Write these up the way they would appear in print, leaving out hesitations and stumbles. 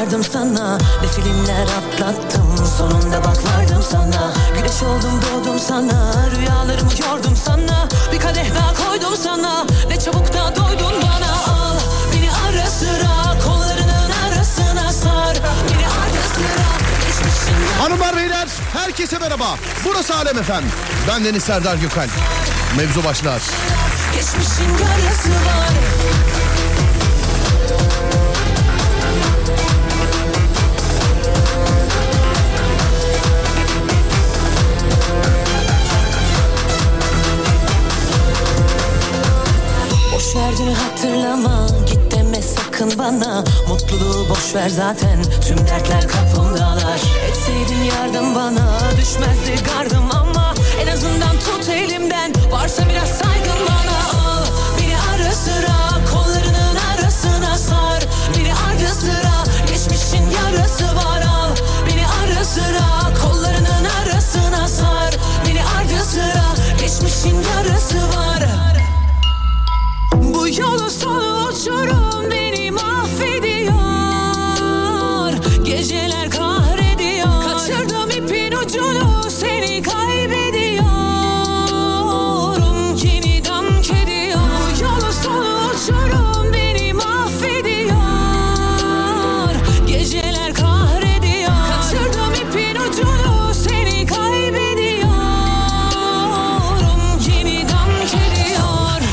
sardım sana, ne filmler atlattım, sonunda bak vardım sana. Güneş oldum, doğdum sana, rüyalarımı yordum sana. Bir kadeh daha koydum sana, ne çabuk da doydun bana. Al beni ara sıra, kollarının arasına sar beni ara sıra. Hanımlar beyler, herkese merhaba. Burası Alem Efendim. Ben Deniz Serdar Gökhan. Mevzu başlar. Geçmişin garyası var. Boş verdiğini hatırlama, git deme sakın bana. Mutluluğu boş ver zaten, tüm dertler kapımdalar. Etseydin yardım bana, düşmezdi gardım ama en azından tut elimden, varsa biraz saygın bana. Al beni ara sıra, kollarının arasına sar beni ara sıra, geçmişin yarası var. Al beni ara sıra, kollarının arasına sar beni ara sıra, geçmişin yarası var. Bu yolun sonu uçurum, beni mahvediyor, geceler kahrediyor. Kaçırdım ipin ucunu, seni kaybediyorum, yeni dank ediyor. Bu yolun sonu uçurum, beni mahvediyor, geceler kahrediyor. Kaçırdım ipin ucunu, seni kaybediyorum, yeni dank ediyor. Beni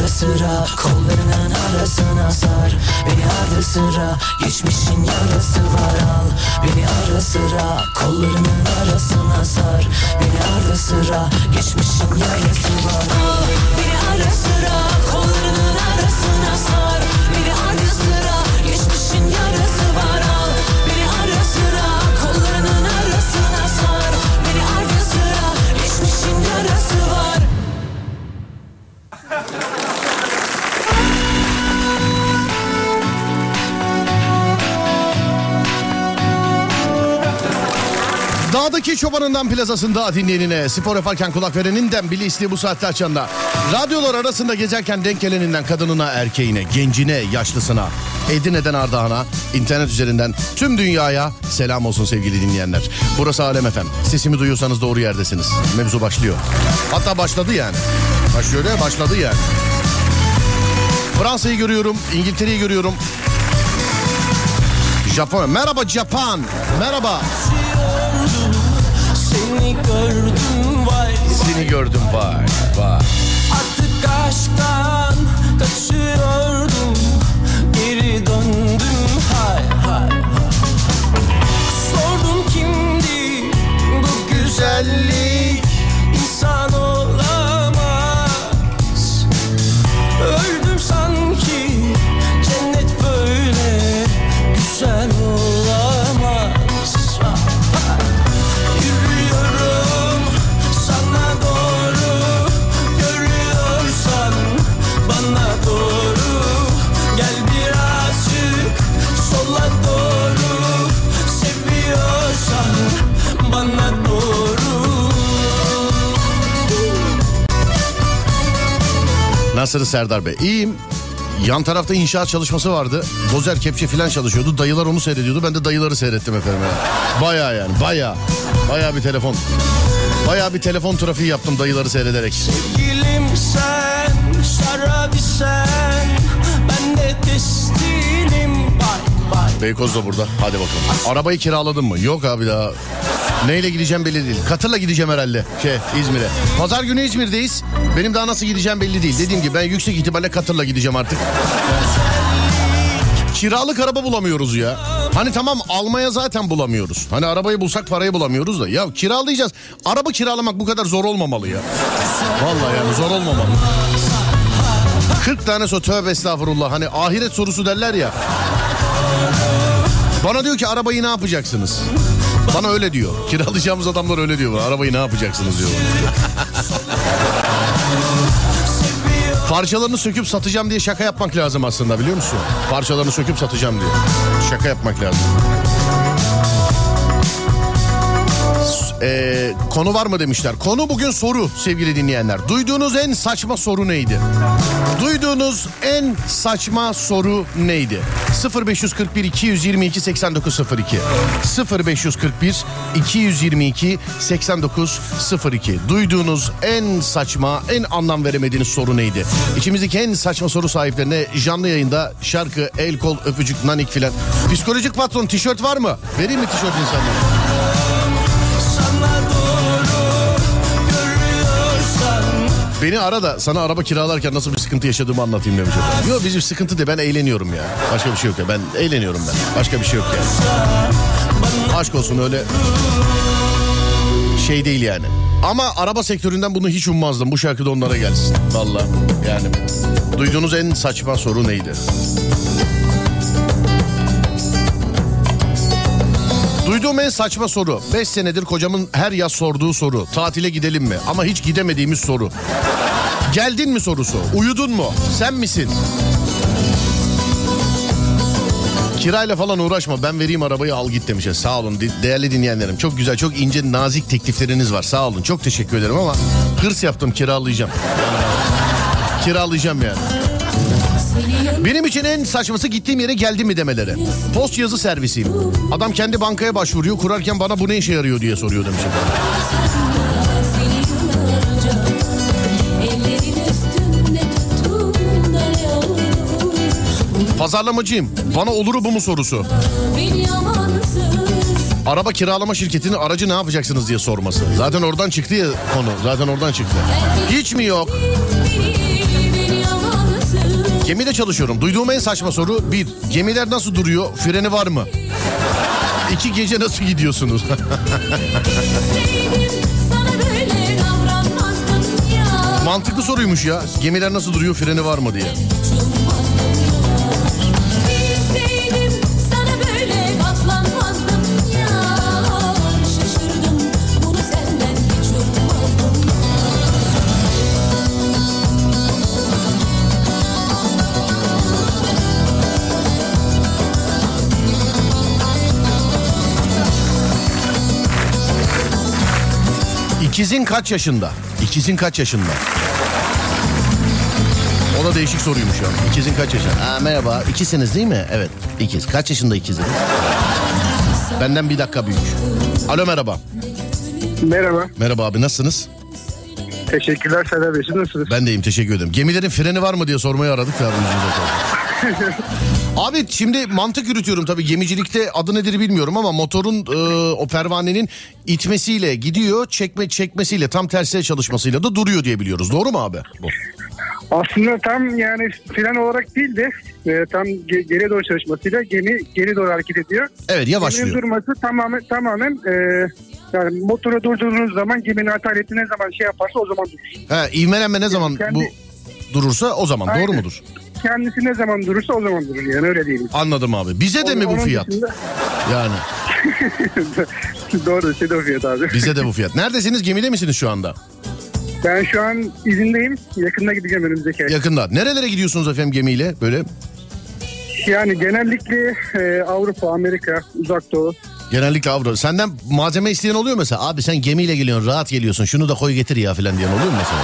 ara sıra, kollarının arasına sar beni ara sıra, geçmişin yarası var. Al beni ara sıra, kollarının arasına sar beni ara sıra, geçmişin yarası var. Al beni ara sıra, kollarının arasına sar beni ara sıra, geçmişin yarası var. Al beni ara sıra, kollarının arasına sar beni ara sıra, geçmişin yarası var. Dağdaki çobanından plazasında dinleyenine, spor yaparken kulak vereninden, bile isteği bu saatte açanına, radyolar arasında gezerken denk geleninden kadınına, erkeğine, gencine, yaşlısına, Edirne'den Ardahan'a, internet üzerinden tüm dünyaya selam olsun sevgili dinleyenler. Burası Alem Efem. Sesimi duyuyorsanız doğru yerdesiniz. Mevzu başlıyor. Hatta başladı yani. Başlıyor ya, başladı yani. Fransa'yı görüyorum, İngiltere'yi görüyorum. Japonya. Merhaba Japan. Merhaba. Seni gördüm vay, seni gördüm vay vay. Artık aşktan kaçıyordum, geri döndüm hay hay. Sordum kimdi bu güzellik, insan olamaz. Öldüm sanki, cennet böyle güzel olamaz. Nasılsınız Serdar Bey? İyiyim. Yan tarafta inşaat çalışması vardı. Dozer, kepçe filan çalışıyordu. Dayılar onu seyrediyordu. Ben de dayıları seyrettim efendim. Baya yani, baya. Baya bir telefon. Baya bir telefon trafiği yaptım dayıları seyrederek. Sevgilim sen, şarabı sen, ben de destinim. Bay bay. Beykoz da burada. Hadi bakalım. Arabayı kiraladın mı? Yok abi daha. Neyle gideceğim belli değil. Katırla gideceğim herhalde İzmir'e. Pazar günü İzmir'deyiz. Benim daha nasıl gideceğim belli değil. Dediğim gibi ben yüksek ihtimalle katırla gideceğim artık. Kiralık araba bulamıyoruz ya. Hani tamam, almaya zaten bulamıyoruz. Hani arabayı bulsak parayı bulamıyoruz da. Ya kiralayacağız. Araba kiralamak bu kadar zor olmamalı ya. Vallahi yani zor olmamalı. 40 tane tövbe estağfurullah. Hani ahiret sorusu derler ya. Bana diyor ki arabayı ne yapacaksınız? Bana öyle diyor. Kiralayacağımız adamlar öyle diyor. Arabayı ne yapacaksınız diyor. Parçalarını söküp satacağım diye şaka yapmak lazım aslında, biliyor musun? Parçalarını söküp satacağım diye. Şaka yapmak lazım. Konu var mı demişler. Konu bugün soru sevgili dinleyenler. Duyduğunuz en saçma soru neydi? Duyduğunuz en saçma soru neydi? 0541-222-8902 0541-222-8902 Duyduğunuz en saçma, en anlam veremediğiniz soru neydi? İçimizdeki en saçma soru sahiplerine canlı yayında şarkı, el kol, öpücük, nanik filan. Psikolojik patron tişört var mı? Vereyim mi tişört insanlara? Beni ara da sana araba kiralarken nasıl bir sıkıntı yaşadığımı anlatayım demiş. Yok, bizim sıkıntı de ben eğleniyorum ya. Başka bir şey yok ya. Ben eğleniyorum ben. Başka bir şey yok yani. Aşk olsun, öyle şey değil yani. Ama araba sektöründen bunu hiç ummazdım. Bu şarkı da onlara gelsin. Vallahi yani. Duyduğunuz en saçma soru neydi? Duyduğum en saçma soru. 5 senedir kocamın her yaz sorduğu soru. Tatile gidelim mi? Ama hiç gidemediğimiz soru. Geldin mi sorusu. Uyudun mu? Sen misin? Kirayla falan uğraşma, ben vereyim arabayı al git demişler. Sağ olun değerli dinleyenlerim. Çok güzel, çok ince, nazik teklifleriniz var. Sağ olun, çok teşekkür ederim ama hırs yaptım, kiralayacağım. Kiralayacağım yani. Benim için en saçması gittiğim yere geldi mi demeleri. Post yazı servisiyim. Adam kendi bankaya başvuruyor, kurarken bana bu ne işe yarıyor diye soruyor demişim. Pazarlamacıyım. Bana olur bu mu sorusu. Araba kiralama şirketinin aracı ne yapacaksınız diye sorması. Zaten oradan çıktı ya konu. Zaten oradan çıktı. Hiç mi yok? Gemide çalışıyorum. Duyduğum en saçma soru. 1. Gemiler nasıl duruyor? Freni var mı? 2. Gece nasıl gidiyorsunuz? Mantıklı soruymuş ya. Gemiler nasıl duruyor? Freni var mı diye. İkizin kaç yaşında? İkizin kaç yaşında? O da değişik soruymuş ya. İkizin kaç yaşında? Ha, merhaba, ikisiniz değil mi? Evet, ikiz. Kaç yaşında ikizin? Benden bir dakika büyük. Alo, merhaba. Merhaba. Merhaba abi, nasılsınız? Teşekkürler Serdar Bey, siz nasılsınız? Ben deyim, teşekkür ederim. Gemilerin freni var mı diye sormayı aradık da. Abi şimdi mantık yürütüyorum tabii, gemicilikte adı nedir bilmiyorum ama motorun o pervanenin itmesiyle gidiyor, çekmesiyle tam tersine çalışmasıyla da duruyor diye biliyoruz. Doğru mu abi? Bu. Aslında tam yani fren olarak değil de tam geriye doğru çalışmasıyla gemi geri doğru hareket ediyor. Evet, yavaşlıyor. Geminin durması tamamen yani motoru durdurduğunuz zaman geminin hareket ettiği ne zaman şey yaparsa o zaman durur. He, ivmelenme ne zaman yani bu durursa o zaman. Aynen. Doğru mudur? Kendisi ne zaman durursa o zaman durur yani, öyle değil mi? Anladım abi. Bize de mi bu fiyat? Dışında... Yani. Doğru, şey de bu fiyat abi. Bize de bu fiyat. Neredesiniz? Gemide misiniz şu anda? Ben şu an izindeyim. Yakında gideceğim önümüzdeki. Yakında. Nerelere gidiyorsunuz efendim gemiyle böyle? Yani genellikle Avrupa, Amerika, Uzak Doğu. Genellikle Avrupa. Senden malzeme isteyen oluyor mesela. Abi sen gemiyle geliyorsun, rahat geliyorsun. Şunu da koy getir ya falan diyen oluyor mu mesela?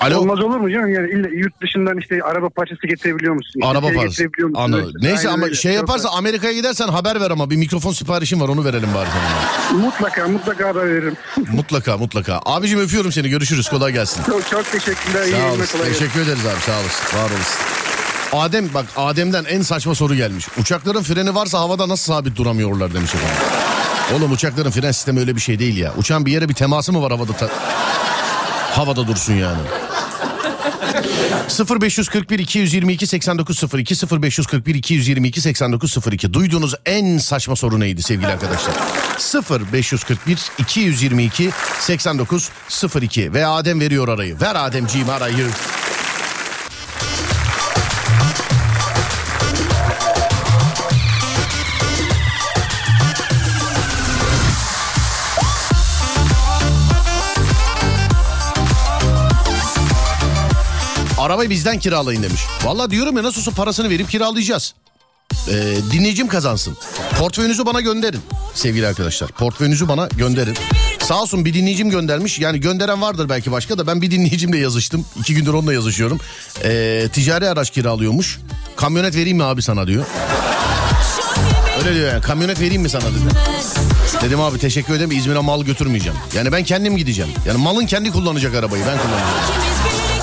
Alo. Olmaz olur mu canım? Yani yurt dışından işte araba parçası getirebiliyor musun? Araba parçası. Anladım. Neyse, aynen ama öyle. Şey yaparsa Amerika'ya gidersen haber ver ama bir mikrofon siparişim var, onu verelim bari. Mutlaka haber veririm. Mutlaka. Abicim öpüyorum seni. Görüşürüz. Kolay gelsin. Çok teşekkürler. Sağ olasın. Teşekkür ederiz abi. Sağ olasın. Var olasın. Adem, bak Adem'den en saçma soru gelmiş. Uçakların freni varsa havada nasıl sabit duramıyorlar demiş efendim. Oğlum uçakların fren sistemi öyle bir şey değil ya. Uçağın bir yere bir teması mı var havada? Havada dursun yani. 0541-222-8902 0541-222-8902 Duyduğunuz en saçma soru neydi sevgili arkadaşlar? 0541-222-8902 Ve Adem veriyor arayı. Ver Ademciğim arayı. Arabayı bizden kiralayın demiş. Vallahi diyorum ya, nasıl olsa parasını verip kiralayacağız. dinleyicim kazansın. Portföyünüzü bana gönderin sevgili arkadaşlar. Portföyünüzü bana gönderin. Sağ olsun bir dinleyicim göndermiş. Yani gönderen vardır belki başka da, ben bir dinleyicimle yazıştım. 2 gündür onunla yazışıyorum. Ticari araç kiralıyormuş. Kamyonet vereyim mi abi sana diyor. Öyle diyor yani, kamyonet vereyim mi sana dedi. Dedim abi teşekkür ederim, İzmir'e mal götürmeyeceğim. Yani ben kendim gideceğim. Yani malın kendi kullanacak arabayı, ben kullanacağım.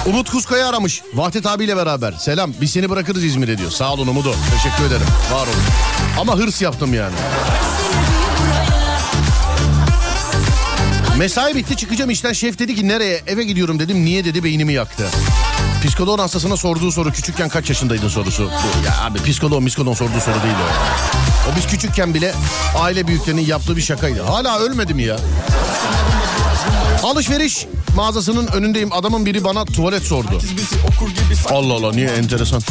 Umut Kuskaya aramış. Vahdet abiyle beraber. Selam, biz seni bırakırız İzmir'e diyor. Sağ olun Umut'u. Teşekkür ederim. Var olun. Ama hırs yaptım yani. Mesai bitti, çıkacağım işten. Şef dedi ki nereye? Eve gidiyorum dedim. Niye dedi, beynimi yaktı. Psikoloğun hastasına sorduğu soru, küçükken kaç yaşındaydın sorusu. Bu. Ya abi psikoloğun sorduğu soru değil o. O biz küçükken bile aile büyüklerinin yaptığı bir şakaydı. Hala ölmedi mi ya? Alışveriş mağazasının önündeyim. Adamın biri bana tuvalet sordu. Allah Allah, niye enteresan.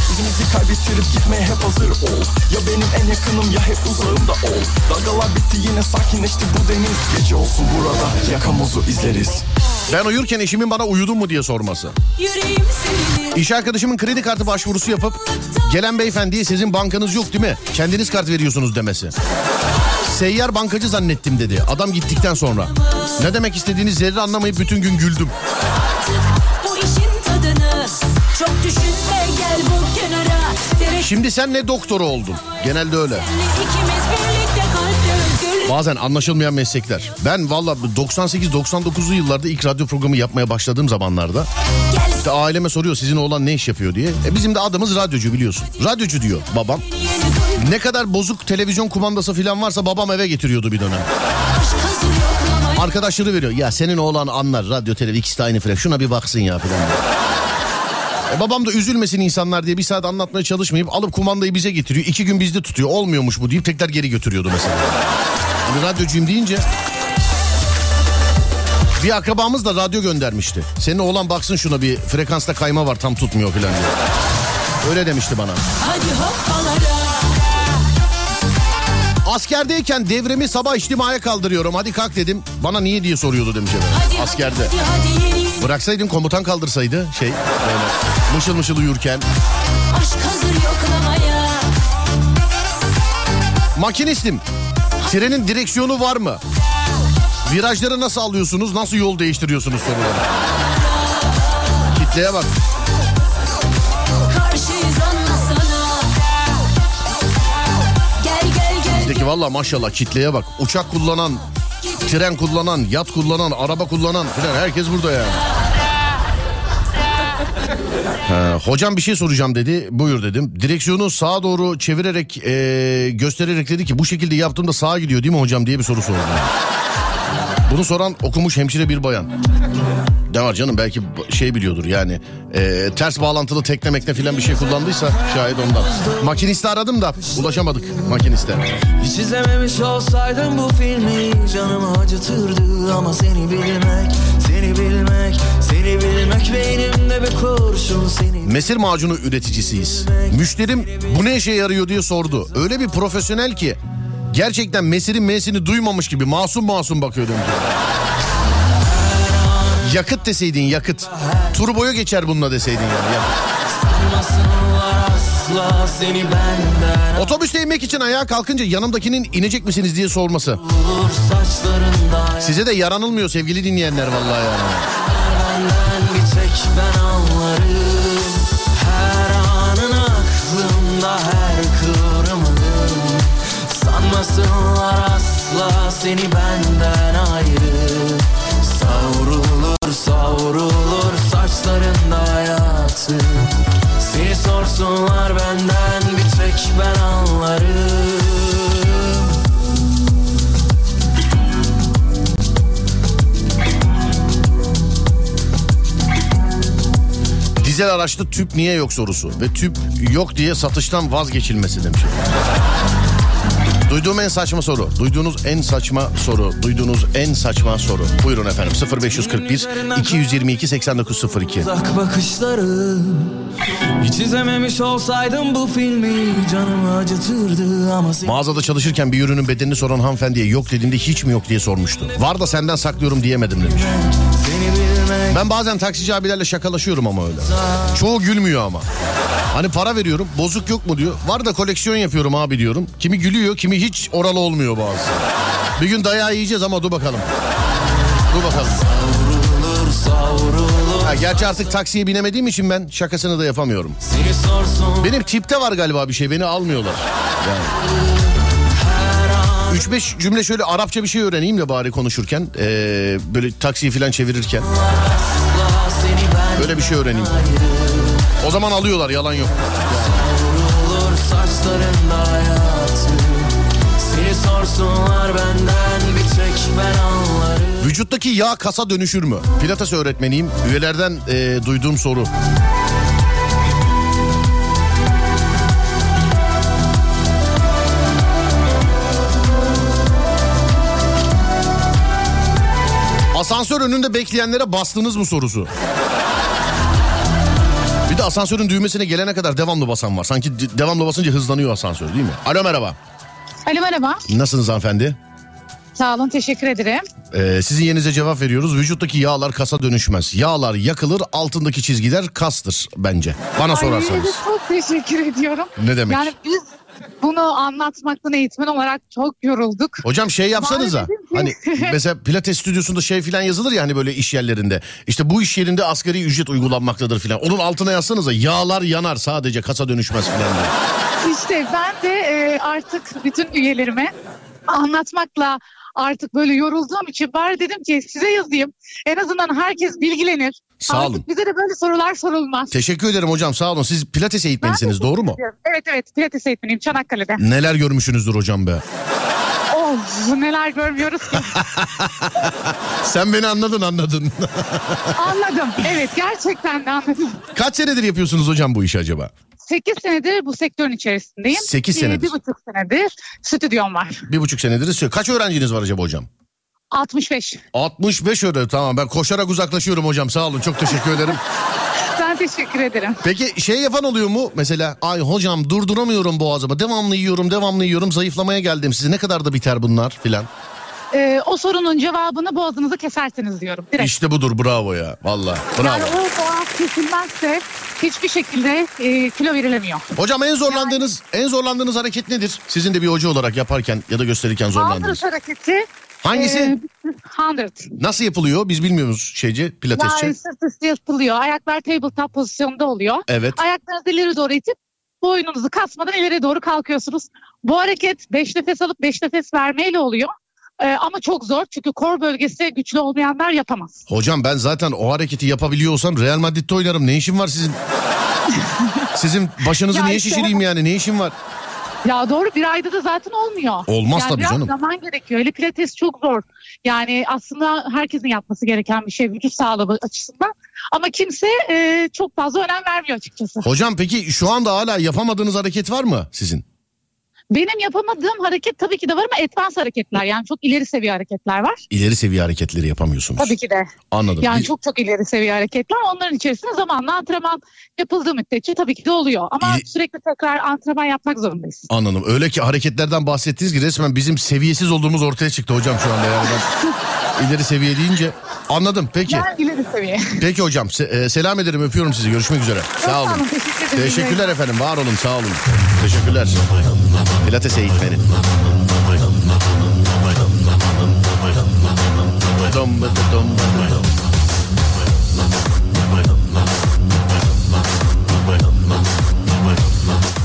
Ben uyurken eşimin bana uyudun mu diye sorması. İş arkadaşımın kredi kartı başvurusu yapıp gelen beyefendiye sizin bankanız yok değil mi? Kendiniz kart veriyorsunuz demesi. Seyyar bankacı zannettim dedi adam gittikten sonra. Ne demek istediğini zerre anlamayıp bütün gün güldüm. Şimdi sen ne doktoru oldun? Genelde öyle. Bazen anlaşılmayan meslekler. Ben valla 98-99'lu yıllarda ilk radyo programı yapmaya başladığım zamanlarda işte aileme soruyor sizin oğlan ne iş yapıyor diye. Bizim de adımız radyocu biliyorsun. Radyocu diyor babam. Ne kadar bozuk televizyon kumandası falan varsa babam eve getiriyordu bir dönem. Arkadaşları veriyor. Ya senin oğlan anlar, radyo televizyon ikisi de aynı falan. Şuna bir baksın ya falan. Babam da üzülmesin insanlar diye bir saat anlatmaya çalışmayıp alıp kumandayı bize getiriyor. 2 gün bizde tutuyor. Olmuyormuş bu deyip tekrar geri götürüyordu mesela. Yani radyocuyum deyince. Bir akrabamız da radyo göndermişti. Senin oğlan baksın şuna, bir frekansta kayma var tam tutmuyor falan diye. Öyle demişti bana. Hadi hoppalara. Askerdeyken devremi sabah içtimaya kaldırıyorum. Hadi kalk dedim. Bana niye diye soruyordu demiş efendim. Askerde. Hadi. Bıraksaydın komutan kaldırsaydı şey böyle mışıl mışıl uyurken. Aşk hazır yoklamaya. Makinistim. Trenin direksiyonu var mı? Virajları nasıl alıyorsunuz? Nasıl yol değiştiriyorsunuz soruları? Kitleye bak. Bizdeki valla maşallah kitleye bak. Uçak kullanan, tren kullanan, yat kullanan, araba kullanan filan herkes burada yani. Hocam bir şey soracağım dedi. Buyur dedim. Direksiyonu sağa doğru çevirerek göstererek dedi ki bu şekilde yaptığımda sağa gidiyor değil mi hocam diye bir soru sordu. Bunu soran okumuş hemşire bir bayan. Ne var canım, belki şey biliyordur yani ters bağlantılı teklemekte filan bir şey kullandıysa şayet ondan. Makinisti aradım da ulaşamadık makiniste. Hiç izlememiş olsaydım bu filmi canımı acıtırdı ama seni bilmek, seni bilmek, seni bilmek beynimde bir kurşun seni. Mesir macunu üreticisiyiz. Müşterim bu ne işe yarıyor diye sordu. Öyle bir profesyonel ki gerçekten mesirin mesini duymamış gibi masum masum bakıyordum. Yakıt deseydin yakıt. Turboya geçer bununla deseydin yani. Otobüste inmek için ayağa kalkınca yanımdakinin inecek misiniz diye sorması. Size de yaranılmıyor sevgili dinleyenler vallahi yani. Sanmasınlar asla seni benden ayrı. Savrulur savrulur saçlarında hayatım. Seni sorsunlar benden bir tek ben anlarım. Dizel araçta tüp niye yok sorusu ve tüp yok diye satıştan vazgeçilmesi demiş. Duyduğunuz en saçma soru. Buyurun efendim. 0541 222 8902. Uzak bakışlarım. Hiç izlememiş olsaydım bu filmi canımı acıtırdı ama. Mağazada çalışırken bir ürünün bedenini soran hanımefendiye yok dediğimde hiç mi yok diye sormuştu. Var da senden saklıyorum diyemedim demiş. Seni bilmek, Ben bazen taksici abilerle şakalaşıyorum ama öyle. Çoğu gülmüyor ama. Hani para veriyorum, bozuk yok mu diyor. Var da koleksiyon yapıyorum abi diyorum. Kimi gülüyor, kimi hiç oralı olmuyor bazısı. Bir gün dayağı yiyeceğiz ama dur bakalım. Dur bakalım. Ha, gerçi artık taksiye binemediğim için ben şakasını da yapamıyorum. Benim tipte var galiba bir şey, beni almıyorlar. Yani. 3-5 cümle şöyle Arapça bir şey öğreneyim de bari konuşurken. Böyle taksiyi falan çevirirken. Böyle bir şey öğreneyim. O zaman alıyorlar, yalan yok. Vücuttaki yağ kasa dönüşür mü? Pilates öğretmeniyim. Üyelerden duyduğum soru. Asansör önünde bekleyenlere bastınız mı sorusu. Bir de asansörün düğmesine gelene kadar devamlı basan var. Sanki devamlı basınca hızlanıyor asansör, değil mi? Alo, merhaba. Alo, merhaba. Nasılsınız hanımefendi? Sağ olun, teşekkür ederim. Sizin yerinize cevap veriyoruz. Vücuttaki yağlar kasa dönüşmez. Yağlar yakılır, altındaki çizgiler kastır bence. Bana sorarsanız. Çok teşekkür ediyorum. Ne demek? Yani biz bunu anlatmaktan eğitmen olarak çok yorulduk. Hocam şey yapsanıza. Hani mesela Pilates stüdyosunda şey filan yazılır ya, hani böyle iş yerlerinde. İşte bu iş yerinde asgari ücret uygulanmaktadır filan. Onun altına yazsanıza, yağlar yanar sadece kasa dönüşmez filan. İşte ben de artık bütün üyelerime anlatmakla artık böyle yorulduğum için bari dedim ki size yazayım. En azından herkes bilgilenir. Sağ olun. Artık bize de böyle sorular sorulmaz. Teşekkür ederim hocam, sağ olun. Siz pilates eğitmenisiniz, doğru mu? Evet, pilates eğitmeniyim Çanakkale'de. Neler görmüşsünüzdür hocam be. Oh, neler görmüyoruz ki. Sen beni anladın. Anladım, evet, gerçekten de anladım. Kaç senedir yapıyorsunuz hocam bu işi acaba? 8 senedir bu sektörün içerisindeyim. 8 senedir. 1,5 senedir stüdyom var. 1,5 senedir. Kaç öğrenciniz var acaba hocam? 65. 65 öğrenci, tamam, ben koşarak uzaklaşıyorum hocam, sağ olun, çok teşekkür ederim. Ben teşekkür ederim. Peki şey yapan oluyor mu mesela, ay hocam durduramıyorum boğazımı, devamlı yiyorum zayıflamaya geldim, size ne kadar da biter bunlar filan? O sorunun cevabını boğazınızı kesersiniz diyorum direkt. İşte budur, bravo ya, valla bravo. Yani o boğaz kesilmezse hiçbir şekilde kilo verilemiyor. Hocam en zorlandığınız hareket nedir? Sizin de bir hoca olarak yaparken ya da gösterirken zorlandınız. 100 hareketi. Hangisi? 100. Nasıl yapılıyor? Biz bilmiyoruz pilatesçi. Ya, sırt üstü yapılıyor. Ayaklar tabletop pozisyonda oluyor. Evet. Ayaklarınızı ileri doğru itip boynunuzu kasmadan ileri doğru kalkıyorsunuz. Bu hareket 5 nefes alıp 5 nefes vermeyle oluyor. Ama çok zor, çünkü kor bölgesi güçlü olmayanlar yapamaz. Hocam ben zaten o hareketi yapabiliyor olsam Real Madrid'de oynarım. Ne işim var sizin? Sizin başınızı ya niye işte şişireyim yani? Ne işim var? Ya doğru, bir ayda da zaten olmuyor. Olmaz yani, tabii biraz canım. Zaman gerekiyor. Öyle pilates çok zor. Yani aslında herkesin yapması gereken bir şey vücut sağlığı açısından. Ama kimse çok fazla önem vermiyor açıkçası. Hocam peki şu anda hala yapamadığınız hareket var mı sizin? Benim yapamadığım hareket tabii ki de var ama advanced hareketler, yani çok ileri seviye hareketler var. İleri seviye hareketleri yapamıyorsunuz. Tabii ki de. Anladım. Yani çok çok ileri seviye hareketler, onların içerisinde zamanla antrenman yapıldığı müddetçe tabii ki de oluyor. Ama sürekli tekrar antrenman yapmak zorundayız. Anladım. Öyle ki hareketlerden bahsettiğiniz gibi resmen bizim seviyesiz olduğumuz ortaya çıktı hocam şu anda. Yani ileri seviye deyince anladım, peki. Ben ileri seviye. Peki hocam, selam ederim, öpüyorum sizi, görüşmek üzere. Sağ olun. Teşekkürler efendim, var olun, sağ olun. Teşekkürler. Pilates eğitmeni.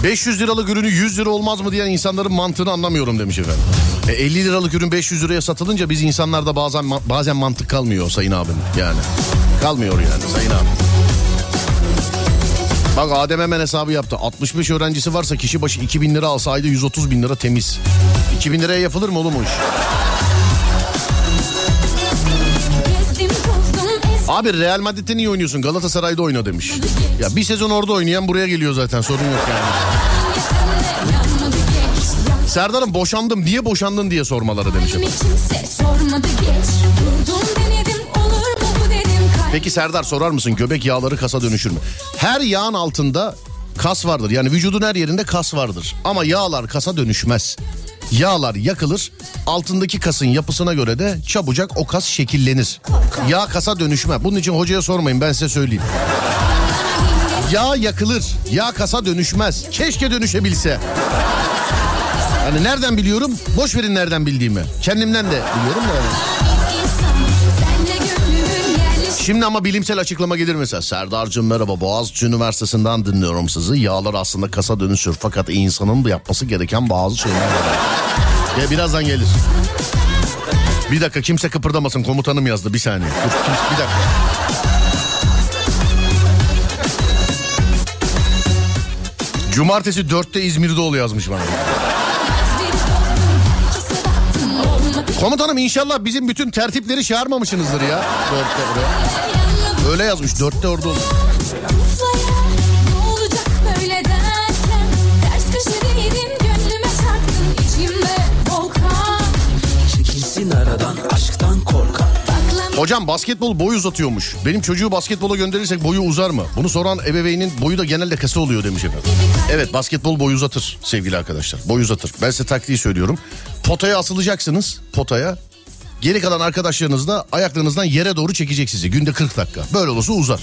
$500 ürünü 100 lira olmaz mı diyen insanların mantığını anlamıyorum demiş efendim. 50 liralık ürün 500 liraya satılınca biz insanlarda bazen mantık kalmıyor sayın abim yani. Kalmıyor yani sayın abim. Bak Adem hemen hesabı yaptı. 65 öğrencisi varsa kişi başı 2000 lira alsa ayda 130 bin lira temiz. 2000 liraya yapılır mı oğlum o iş? Abi Real Madrid'de niye oynuyorsun? Galatasaray'da oyna demiş. Ya bir sezon orada oynayan buraya geliyor zaten, sorun yok yani. Serdar'ım boşandım, niye boşandın diye sormaları demiş. Peki Serdar sorar mısın, göbek yağları kasa dönüşür mü? Her yağın altında kas vardır. Yani vücudun her yerinde kas vardır. Ama yağlar kasa dönüşmez. Yağlar yakılır, altındaki kasın yapısına göre de çabucak o kas şekillenir. Yağ kasa dönüşme. Bunun için hocaya sormayın, ben size söyleyeyim. Yağ yakılır, yağ kasa dönüşmez. Keşke dönüşebilse. Yani nereden biliyorum? Boş verin nereden bildiğimi. Kendimden de biliyorum da. Şimdi ama bilimsel açıklama gelir mesela. Serdar'cığım merhaba, Boğaziçi Üniversitesi'nden dinliyorum sizi. Yağlar aslında kasa dönüşür fakat insanın da yapması gereken bazı şeyler var. Ya birazdan gelir. Bir dakika, kimse kıpırdamasın, komutanım yazdı, bir saniye. Bir dakika. Cumartesi 4'te İzmir'de ol yazmış bana. Komutanım inşallah bizim bütün tertipleri çağırmamışsınızdır ya. 4'te oraya. Öyle yazmış, 4'te orada olur. Hocam basketbol boy uzatıyormuş. Benim çocuğu basketbola gönderirsek boyu uzar mı? Bunu soran ebeveynin boyu da genelde kısa oluyor demiş efendim. Evet, basketbol boy uzatır sevgili arkadaşlar. Boy uzatır. Ben size taktiği söylüyorum. Potaya asılacaksınız. Potaya. Geri kalan arkadaşlarınız da ayaklarınızdan yere doğru çekecek sizi. Günde 40 dakika. Böyle olursa uzar.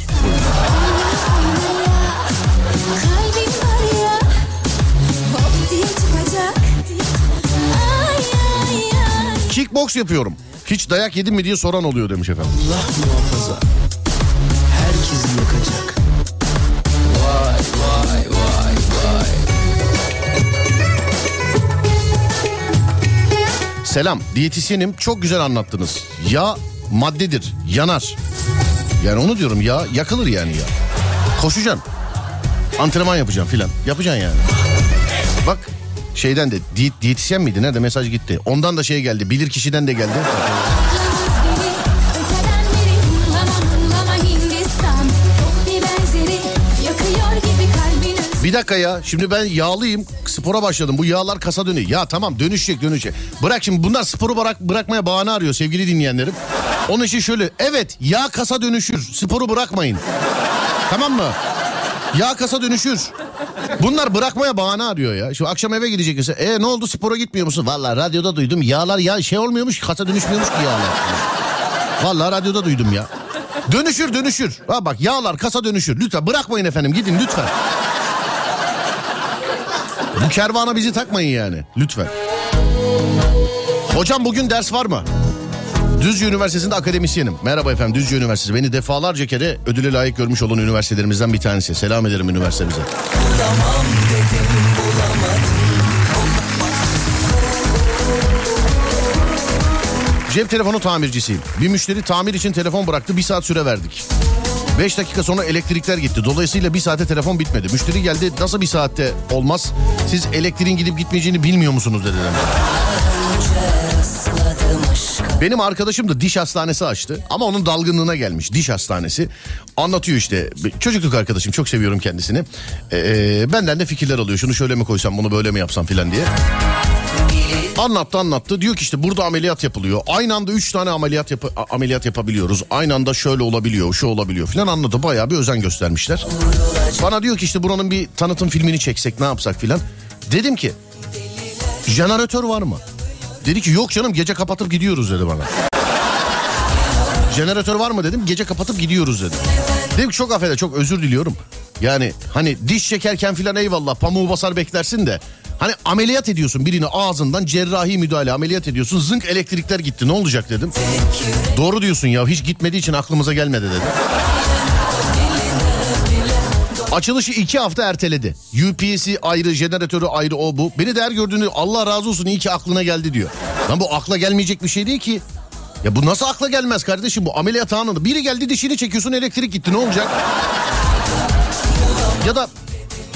Kickbox yapıyorum. Hiç dayak yedim mi diye soran oluyor demiş efendim. Allah muhafaza. Herkes yakacak. Vay vay vay vay. Selam, diyetisyenim, çok güzel anlattınız. Yağ maddedir, yanar. Yani onu diyorum, yağ yakılır yani ya. Koşacaksın. Antrenman yapacaksın filan. Yapacaksın yani. Bak. Şeyden de diyetisyen miydi? Nerede mesaj gitti? Ondan da şey geldi. Bilir kişiden de geldi. Bir dakika ya. Şimdi ben yağlıyım. Spora başladım. Bu yağlar kasa dönüyor. Ya tamam, dönüşecek. Bırak şimdi, bunlar sporu bırakmaya bahane arıyor sevgili dinleyenlerim. Onun için şöyle. Evet, yağ kasa dönüşür. Sporu bırakmayın. Tamam mı? Yağ kasa dönüşür. Bunlar bırakmaya bahane arıyor ya. Şimdi akşam eve gidecek mesela. Ne oldu, spora gitmiyor musun? Vallahi radyoda duydum. Yağlar ya şey olmuyormuş, kasa dönüşmüyormuş ki yağlar. Vallahi radyoda duydum ya. Dönüşür. Ha bak, yağlar kasa dönüşür. Lütfen bırakmayın efendim, gidin lütfen. Bu kervana bizi takmayın yani. Lütfen. Hocam bugün ders var mı? Düzce Üniversitesi'nde akademisyenim. Merhaba efendim, Düzce Üniversitesi. Beni defalarca kere ödüle layık görmüş olan üniversitelerimizden bir tanesi. Selam ederim üniversitemize. Cep telefonu tamircisiyim. Bir müşteri tamir için telefon bıraktı. 1 saat süre verdik. 5 dakika sonra elektrikler gitti. Dolayısıyla 1 saate telefon bitmedi. Müşteri geldi. Nasıl 1 saatte olmaz? Siz elektriğin gidip gitmeyeceğini bilmiyor musunuz dediler. Benim arkadaşım da diş hastanesi açtı ama onun dalgınlığına gelmiş diş hastanesi. Anlatıyor işte, çocukluk arkadaşım, çok seviyorum kendisini. Benden de fikirler alıyor, şunu şöyle mi koysam, bunu böyle mi yapsam filan diye. Anlattı diyor ki işte burada ameliyat yapılıyor. Aynı anda 3 tane ameliyat yapabiliyoruz. Aynı anda şöyle olabiliyor, şu olabiliyor filan anlattı. Bayağı bir özen göstermişler. Bana diyor ki işte buranın bir tanıtım filmini çeksek, ne yapsak filan. Dedim ki jeneratör var mı? Dedi ki yok canım, gece kapatıp gidiyoruz dedi bana. Jeneratör var mı dedim, gece kapatıp gidiyoruz dedi. Dedim ki çok affedersin, çok özür diliyorum. Yani hani diş çekerken filan eyvallah, pamuğu basar beklersin de. Hani ameliyat ediyorsun birini, ağzından cerrahi müdahale ameliyat ediyorsun. Zınk elektrikler gitti, ne olacak dedim. Doğru diyorsun ya, hiç gitmediği için aklımıza gelmedi dedi. Açılışı 2 hafta erteledi. UPS'i ayrı, jeneratörü ayrı, o bu. Beni değer gördüğünü, Allah razı olsun iyi ki aklına geldi diyor. Lan bu akla gelmeyecek bir şey değil ki. Ya bu nasıl akla gelmez kardeşim, bu ameliyat anında. Biri geldi dişini çekiyorsun, elektrik gitti, ne olacak? Ya da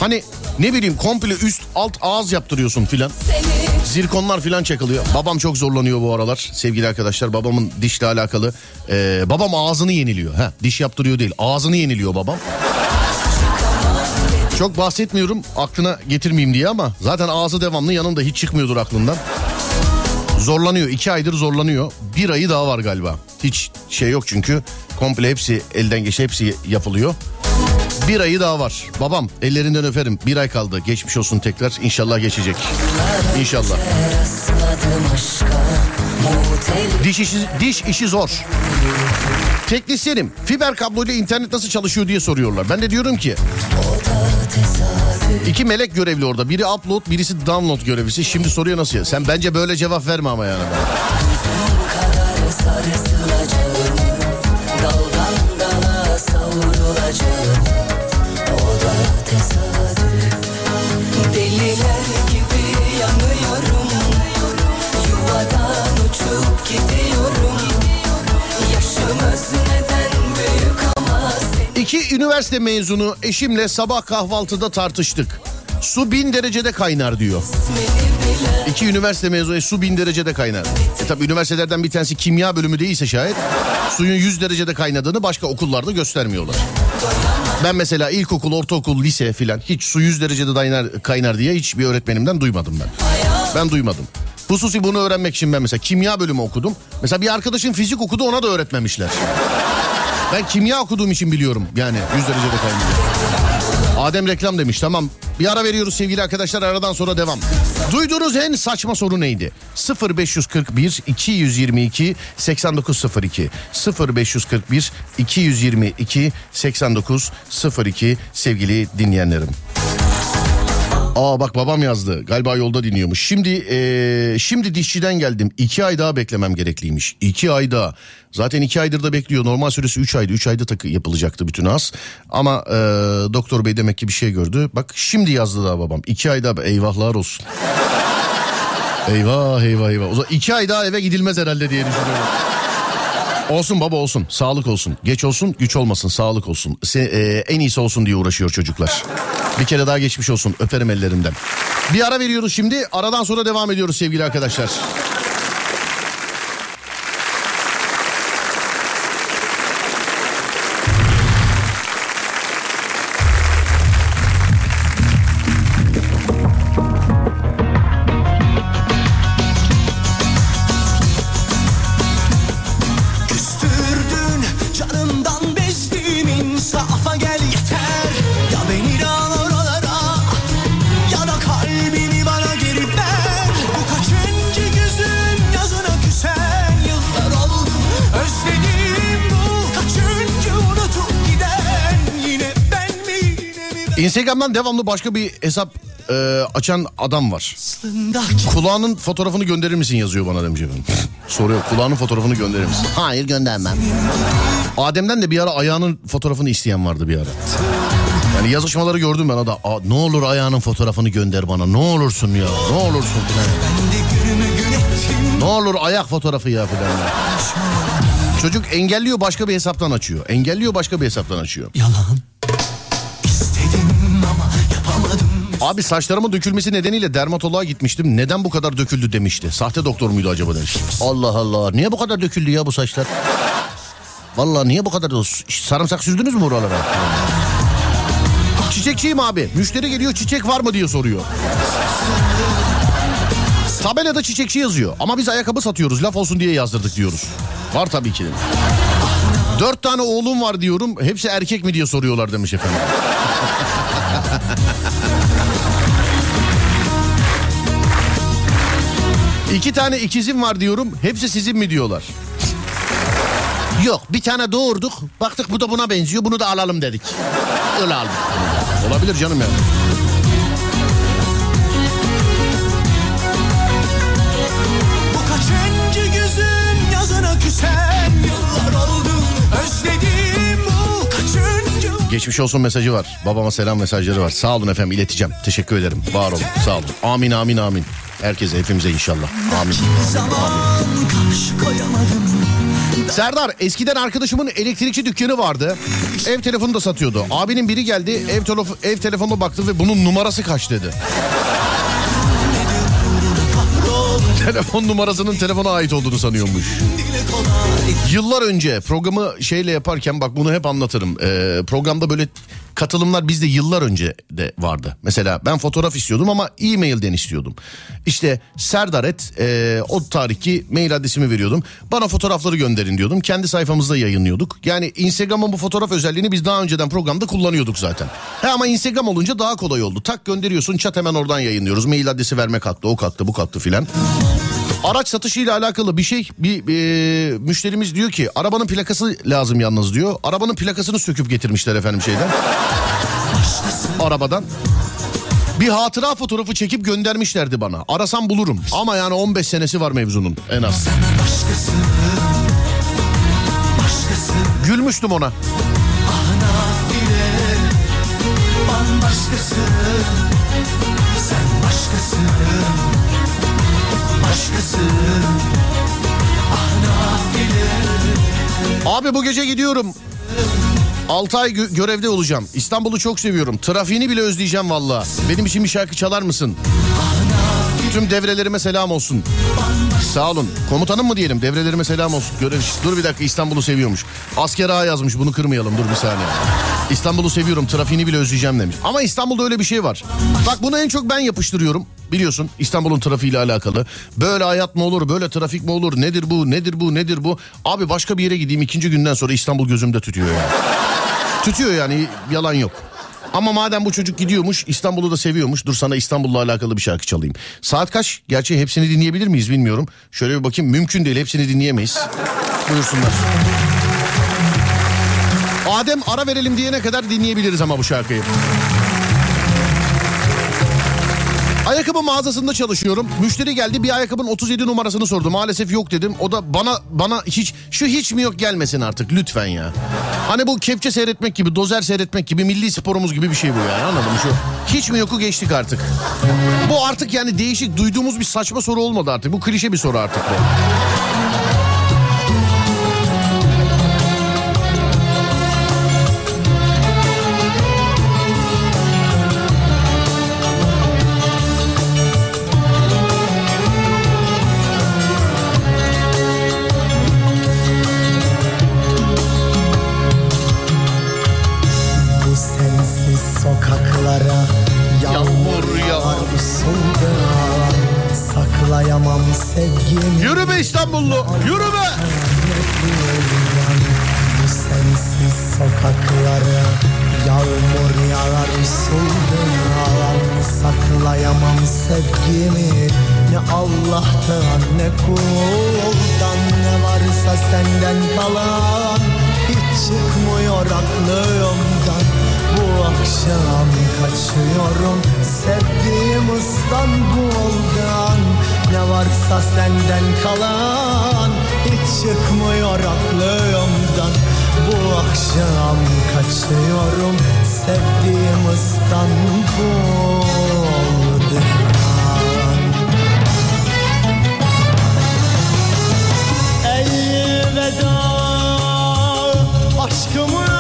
hani ne bileyim komple üst alt ağız yaptırıyorsun filan. Zirkonlar filan çakılıyor. Babam çok zorlanıyor bu aralar sevgili arkadaşlar. Babamın dişle alakalı. Babam ağzını yeniliyor. Diş yaptırıyor değil, ağzını yeniliyor babam. Çok bahsetmiyorum aklına getirmeyeyim diye ama zaten ağzı devamlı yanında, hiç çıkmıyordur aklından. Zorlanıyor, 2 aydır zorlanıyor. 1 ayı daha var galiba. Hiç şey yok çünkü komple hepsi elden geçe, hepsi yapılıyor. 1 ayı daha var. Babam ellerinden öferim, 1 ay kaldı. Geçmiş olsun tekrar, inşallah geçecek. İnşallah. Diş işi zor. Teknisyenim, fiber kabloyla internet nasıl çalışıyor diye soruyorlar. Ben de diyorum ki iki melek görevli orada. Biri upload, birisi download görevlisi. Şimdi soruya nasıl ya? Sen bence böyle cevap verme ama yani. İki üniversite mezunu eşimle sabah kahvaltıda tartıştık. Su 1000 derecede kaynar diyor. İki üniversite mezunu, su 1000 derecede kaynar. Tabii üniversitelerden bir tanesi kimya bölümü değilse şayet suyun 100 derecede kaynadığını başka okullarda göstermiyorlar. Ben mesela ilkokul, ortaokul, lise filan hiç su 100 derecede kaynar diye hiçbir öğretmenimden duymadım ben. Ben duymadım. Hususi bunu öğrenmek için ben mesela kimya bölümü okudum. Mesela bir arkadaşım fizik okudu, ona da öğretmemişler. Ben kimya okuduğum için biliyorum yani 100 derecede kaynıyor. Adem reklam demiş, tamam. Bir ara veriyoruz sevgili arkadaşlar, aradan sonra devam. Duyduğunuz en saçma soru neydi? 0541-222-8902 0541-222-8902 sevgili dinleyenlerim. Aa bak, babam yazdı. Galiba yolda dinliyormuş. Şimdi dişçiden geldim. 2 ay daha beklemem gerekliymiş. 2 ay daha. Zaten 2 aydır da bekliyor. Normal süresi 3 aydı. 3 ayda takı yapılacaktı bütün az. Ama doktor bey demek ki bir şey gördü. Bak şimdi yazdı daha babam. 2 ay daha. Eyvahlar olsun. Eyvah. O zaman 2 ay daha eve gidilmez herhalde diye düşünüyorum. Olsun baba, olsun. Sağlık olsun. Geç olsun, güç olmasın. Sağlık olsun. En iyisi olsun diye uğraşıyor çocuklar. Bir kere daha geçmiş olsun. Öperim ellerinden. Bir ara veriyoruz şimdi. Aradan sonra devam ediyoruz sevgili arkadaşlar. Instagram'dan devamlı başka bir hesap açan adam var. Kulağının fotoğrafını gönderir misin yazıyor bana demiş efendim. Soruyor, kulağının fotoğrafını gönderir misin? Hayır, göndermem. Adem'den de bir ara ayağının fotoğrafını isteyen vardı bir ara. Yani yazışmaları gördüm ben, o da ne olur ayağının fotoğrafını gönder bana, ne olursun ya, ne olursun falan. Ne olur ayak fotoğrafı ya falan. Çocuk engelliyor, başka bir hesaptan açıyor. Yalan. Abi saçlarımın dökülmesi nedeniyle dermatoloğa gitmiştim. Neden bu kadar döküldü demişti. Sahte doktor muydu acaba demiş. Allah Allah, niye bu kadar döküldü ya bu saçlar? Vallahi niye bu kadar? Sarımsak sürdünüz mü buralara? Çiçekçiyim abi. Müşteri geliyor, çiçek var mı diye soruyor. Tabelada çiçekçi yazıyor. Ama biz ayakkabı satıyoruz, laf olsun diye yazdırdık diyoruz. Var tabii ki. 4 tane oğlum var diyorum. Hepsi erkek mi diye soruyorlar demiş efendim. İki tane ikizim var diyorum. Hepsi sizin mi diyorlar. Yok, bir tane doğurduk. Baktık bu da buna benziyor. Bunu da alalım dedik. Öyle aldık. Olabilir canım yani. Bu kaçıncı gözün yazına küsen yıllar oldu. Özledim bu kaçıncı... Geçmiş olsun mesajı var. Babama selam mesajları var. Sağ olun efendim, ileteceğim. Teşekkür ederim. Var olun. Sağ olun. Amin amin amin. Herkese, hepimize inşallah. Amin. Serdar, eskiden arkadaşımın elektrikçi dükkanı vardı. Ev telefonu da satıyordu. Abinin biri geldi, ev telefonuna baktı ve bunun numarası kaç dedi. Telefon numarasının telefona ait olduğunu sanıyormuş. Yıllar önce programı şeyle yaparken, bak bunu hep anlatırım. Programda böyle katılımlar bizde yıllar önce de vardı. Mesela ben fotoğraf istiyordum ama e-mailden istiyordum. İşte o tarihki mail adresimi veriyordum. Bana fotoğrafları gönderin diyordum. Kendi sayfamızda yayınlıyorduk. Yani Instagram'ın bu fotoğraf özelliğini biz daha önceden programda kullanıyorduk zaten. Ama Instagram olunca daha kolay oldu. Tak gönderiyorsun, çat hemen oradan yayınlıyoruz. Mail adresi vermek haklı, o haklı, bu haklı filan. Araç satışıyla alakalı bir şey, bir müşterimiz diyor ki arabanın plakası lazım yalnız diyor. Arabanın plakasını söküp getirmişler efendim şeyden. Arabadan. Bir hatıra fotoğrafı çekip göndermişlerdi bana. Arasam bulurum ama yani 15 senesi var mevzunun en az. Gülmüştüm ona. Abi bu gece gidiyorum. 6 ay görevde olacağım. İstanbul'u çok seviyorum. Trafiğini bile özleyeceğim valla. Benim için bir şarkı çalar mısın? Tüm devrelerime selam olsun. Sağ olun. Komutanım mı diyelim? Devrelerime selam olsun. Dur bir dakika, İstanbul'u seviyormuş. Asker ağa yazmış, bunu kırmayalım, dur bir saniye. İstanbul'u seviyorum, trafiğini bile özleyeceğim demiş. Ama İstanbul'da öyle bir şey var. Bak bunu en çok ben yapıştırıyorum. Biliyorsun İstanbul'un trafiğiyle alakalı. Böyle hayat mı olur, böyle trafik mi olur? Nedir bu, nedir bu, nedir bu? Abi başka bir yere gideyim, ikinci günden sonra İstanbul gözümde tütüyor yani. Tütüyor yani, yalan yok. Ama madem bu çocuk gidiyormuş, İstanbul'u da seviyormuş, dur sana İstanbul'la alakalı bir şarkı çalayım. Saat kaç? Gerçi hepsini dinleyebilir miyiz bilmiyorum. Şöyle bir bakayım, mümkün değil, hepsini dinleyemeyiz. Buyursunlar. Adem ara verelim diyene kadar dinleyebiliriz ama bu şarkıyı. Ayakkabı mağazasında çalışıyorum. Müşteri geldi, bir ayakkabının 37 numarasını sordu. Maalesef yok dedim. O da bana hiç şu hiç mi yok gelmesin artık lütfen ya. Hani bu kepçe seyretmek gibi, dozer seyretmek gibi, milli sporumuz gibi bir şey bu yani, anladın mı? Şu hiç mi yoku geçtik artık. Bu artık yani değişik duyduğumuz bir saçma soru olmadı artık. Bu klişe bir soru artık bu. Yürü be İstanbullu, yürü be! Bu sensiz sokaklara yağmur yağar usuldan. Saklayamam sevgimi ne Allah'tan ne kuldan. Ne varsa senden kalan hiç çıkmıyor aklımdan. Bu akşam kaçıyorum sevdiğim İstanbul'dan. Ne varsa senden kalan hiç çıkmıyor aklımdan. Bu akşam kaçıyorum sevdiğim İstanbul'dan. Elveda aşkımı.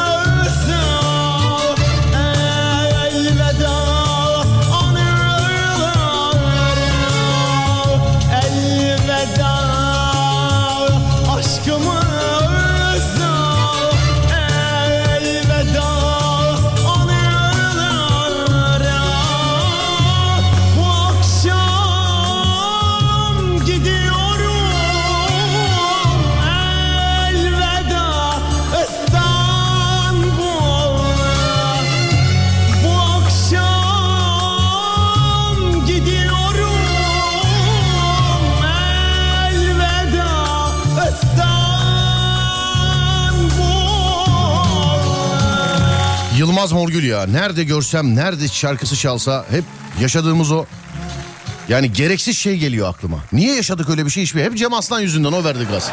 Yılmaz Morgül ya, nerede görsem, nerede şarkısı çalsa hep yaşadığımız o yani gereksiz şey geliyor aklıma. Niye yaşadık öyle bir şey hiçbir? Hep Cem Aslan yüzünden, o verdi gaz.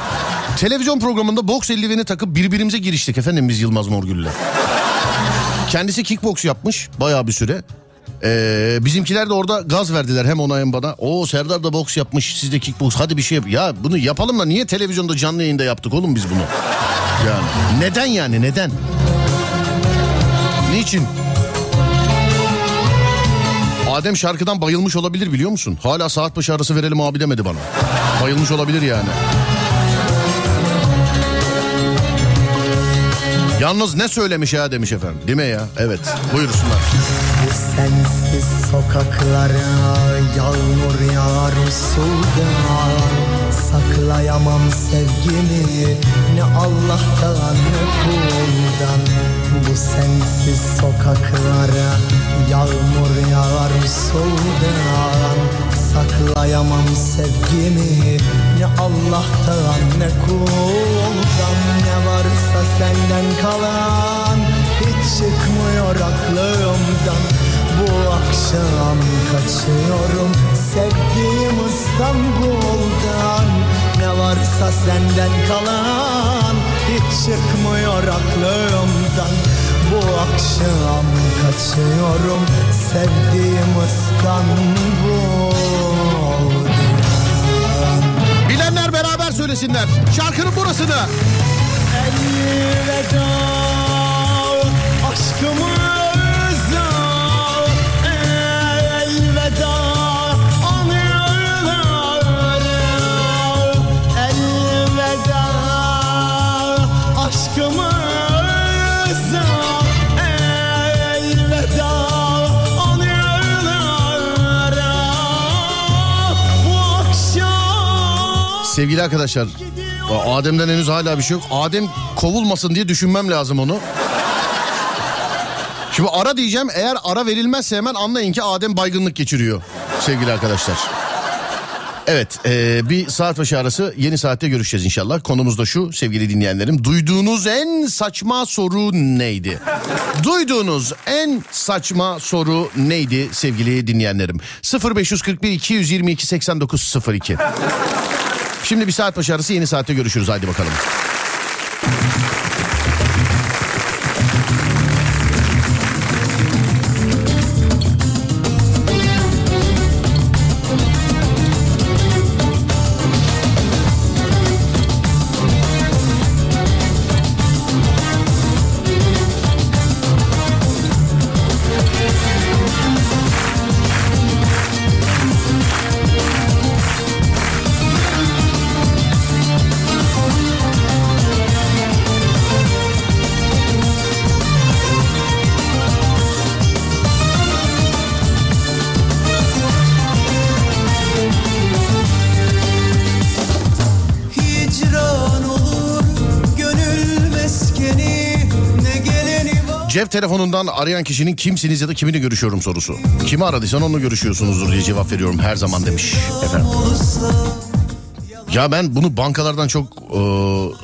Televizyon programında boks eldiveni takıp birbirimize giriştik efendim biz Yılmaz Morgül'le. Kendisi kickboks yapmış bayağı bir süre. Bizimkiler de orada gaz verdiler hem ona hem bana. O Serdar da boks yapmış, siz de kickboks, hadi bir şey yap. Ya bunu yapalım da niye televizyonda canlı yayında yaptık oğlum biz bunu? Yani neden yani, neden? Niçin? Adem şarkıdan bayılmış olabilir biliyor musun? Hala saat başı arası verelim abi demedi bana. Bayılmış olabilir yani. Yalnız ne söylemiş ya demiş efendim. Değil mi ya? Evet. Buyursunlar. Bu sensiz sokaklara yağmur yağar usuldan. Saklayamam sevgimi ne Allah'tan ne kuldan. Bu sensiz sokaklara yağmur yağar soldan. Saklaya Ayıramam sevgimi ne Allah'tan ne kuldan. Ne varsa senden kalan hiç çıkmıyor aklımdan. Bu akşam kaçıyorum sevdiğim İstanbul'dan. Ne varsa senden kalan hiç çıkmıyor aklımdan. Bu akşam kaçıyorum sevdiğim İstanbul'dan. Bilenler beraber söylesinler şarkının burasını. Elveda aşkımıza, elveda anılara, elveda aşkımıza. Sevgili arkadaşlar, Adem'den henüz hala bir şey yok. Adem kovulmasın diye düşünmem lazım onu. Şimdi ara diyeceğim. Eğer ara verilmezse hemen anlayın ki Adem baygınlık geçiriyor sevgili arkadaşlar. Evet, bir saat başı arası, yeni saatte görüşeceğiz inşallah. Konumuz da şu sevgili dinleyenlerim. Duyduğunuz en saçma soru neydi? Duyduğunuz en saçma soru neydi sevgili dinleyenlerim? 0541 222 8902. Şimdi bir saat başı arası, yeni saatte görüşürüz. Haydi bakalım. Cep telefonundan arayan kişinin kimsiniz ya da kimini görüşüyorum sorusu. Kimi aradıysan onunla görüşüyorsunuzdur diye cevap veriyorum her zaman demiş efendim. Ya ben bunu bankalardan çok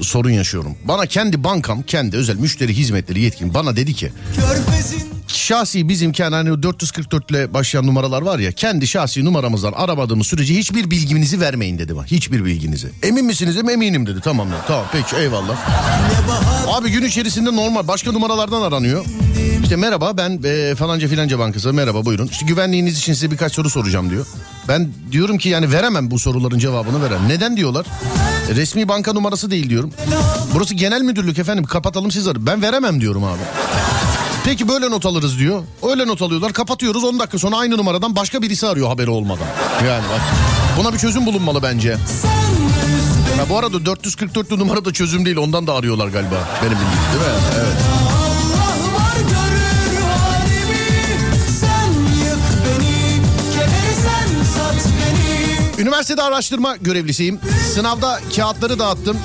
sorun yaşıyorum. Bana kendi bankam, kendi özel müşteri hizmetleri yetkin bana dedi ki... Şahsi bizimki hani 444 ile başlayan numaralar var ya, kendi şahsi numaramızdan aramadığımız sürece hiçbir bilginizi vermeyin dedi bak. Hiçbir bilginizi. Emin misiniz? Eminim dedi. Tamam dedi. Tamam peki, eyvallah. Abi gün içerisinde normal başka numaralardan aranıyor. İşte merhaba ben falanca filanca bankası, merhaba buyurun. İşte güvenliğiniz için size birkaç soru soracağım diyor. Ben diyorum ki yani veremem bu soruların cevabını, veremem. Neden diyorlar? Resmi banka numarası değil diyorum. Burası genel müdürlük efendim, kapatalım siz arayın. Ben veremem diyorum abi. Peki böyle not alırız diyor. Öyle not alıyorlar. Kapatıyoruz, 10 dakika sonra aynı numaradan başka birisi arıyor haberi olmadan. Yani bak, buna bir çözüm bulunmalı bence. Ya bu arada 444'lü numara da çözüm değil. Ondan da arıyorlar galiba. Benim bildiğim değil mi? Evet. Üniversitede araştırma görevlisiyim. Sınavda kağıtları dağıttım.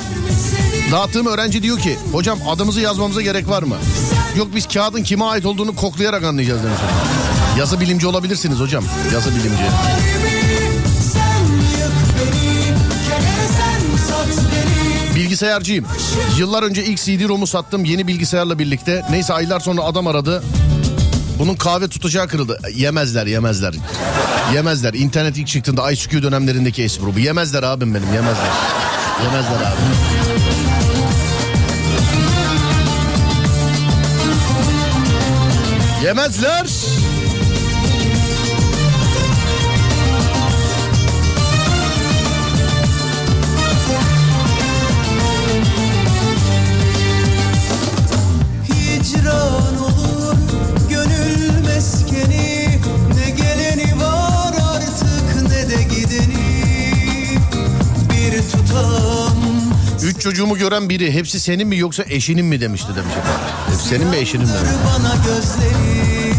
Dağıttığım öğrenci diyor ki hocam adımızı yazmamıza gerek var mı? Yok biz kağıdın kime ait olduğunu koklayarak anlayacağız demiş. Yazı bilimci olabilirsiniz hocam. Yazı bilimci. Bilgisayarcıyım. Yıllar önce ilk CD-ROM'u sattım yeni bilgisayarla birlikte. Neyse aylar sonra adam aradı. Bunun kahve tutacağı kırıldı. Yemezler. Yemezler. İnternet ilk çıktığında ICQ dönemlerindeki esprobu. Yemezler abim benim, yemezler. Yemezler abi. Yemezler. Hicran olur gönül meskeni, ne geleni var artık ne de gideni, bir tutam. 3 çocuğumu gören biri hepsi senin mi yoksa eşinin mi demişti demiş. Hepsi senin mi eşinin mi? Bana gözleri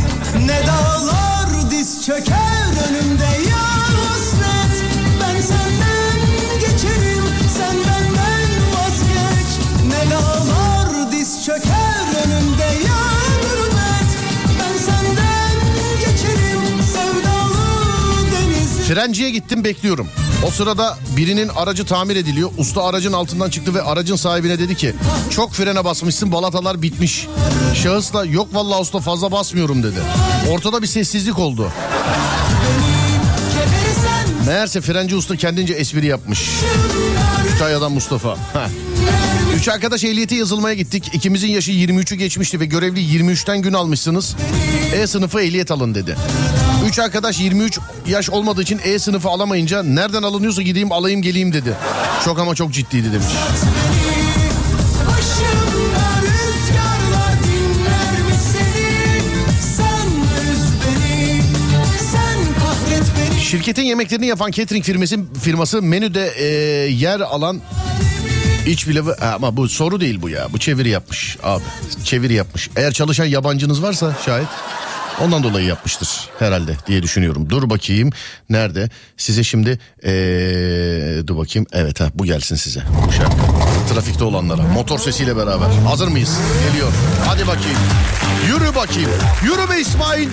ne dağlar diz çöker önümde yasret. Ben senden geçerim sen benden vazgeç. Ne dağlar diz çöker önümde yasret. Ben senden geçerim sevdalı deniz. Trenciye gittim, bekliyorum. O sırada birinin aracı tamir ediliyor. Usta aracın altından çıktı ve aracın sahibine dedi ki çok frene basmışsın, balatalar bitmiş. Şahıs da yok vallahi usta fazla basmıyorum dedi. Ortada bir sessizlik oldu. Meğerse frenci usta kendince espri yapmış. Kütahya'dan Mustafa. Üç arkadaş ehliyete yazılmaya gittik. İkimizin yaşı 23'ü geçmişti ve görevli 23'ten gün almışsınız. E sınıfı ehliyet alın dedi. Üç arkadaş 23 yaş olmadığı için E sınıfı alamayınca nereden alınıyorsa gideyim alayım geleyim dedi. Çok ama çok ciddiydi demiş. Şirketin yemeklerini yapan catering firması menüde yer alan iç pilavı... Ama bu soru değil bu ya. Bu çeviri yapmış abi. Çeviri yapmış. Eğer çalışan yabancınız varsa şayet ondan dolayı yapmıştır herhalde diye düşünüyorum. Dur bakayım. Nerede? Size şimdi... dur bakayım. Evet ha, bu gelsin size. Bu şarkı. Trafikte olanlara. Motor sesiyle beraber. Hazır mıyız? Geliyor. Hadi bakayım. Yürü bakayım. Yürü be İsmail.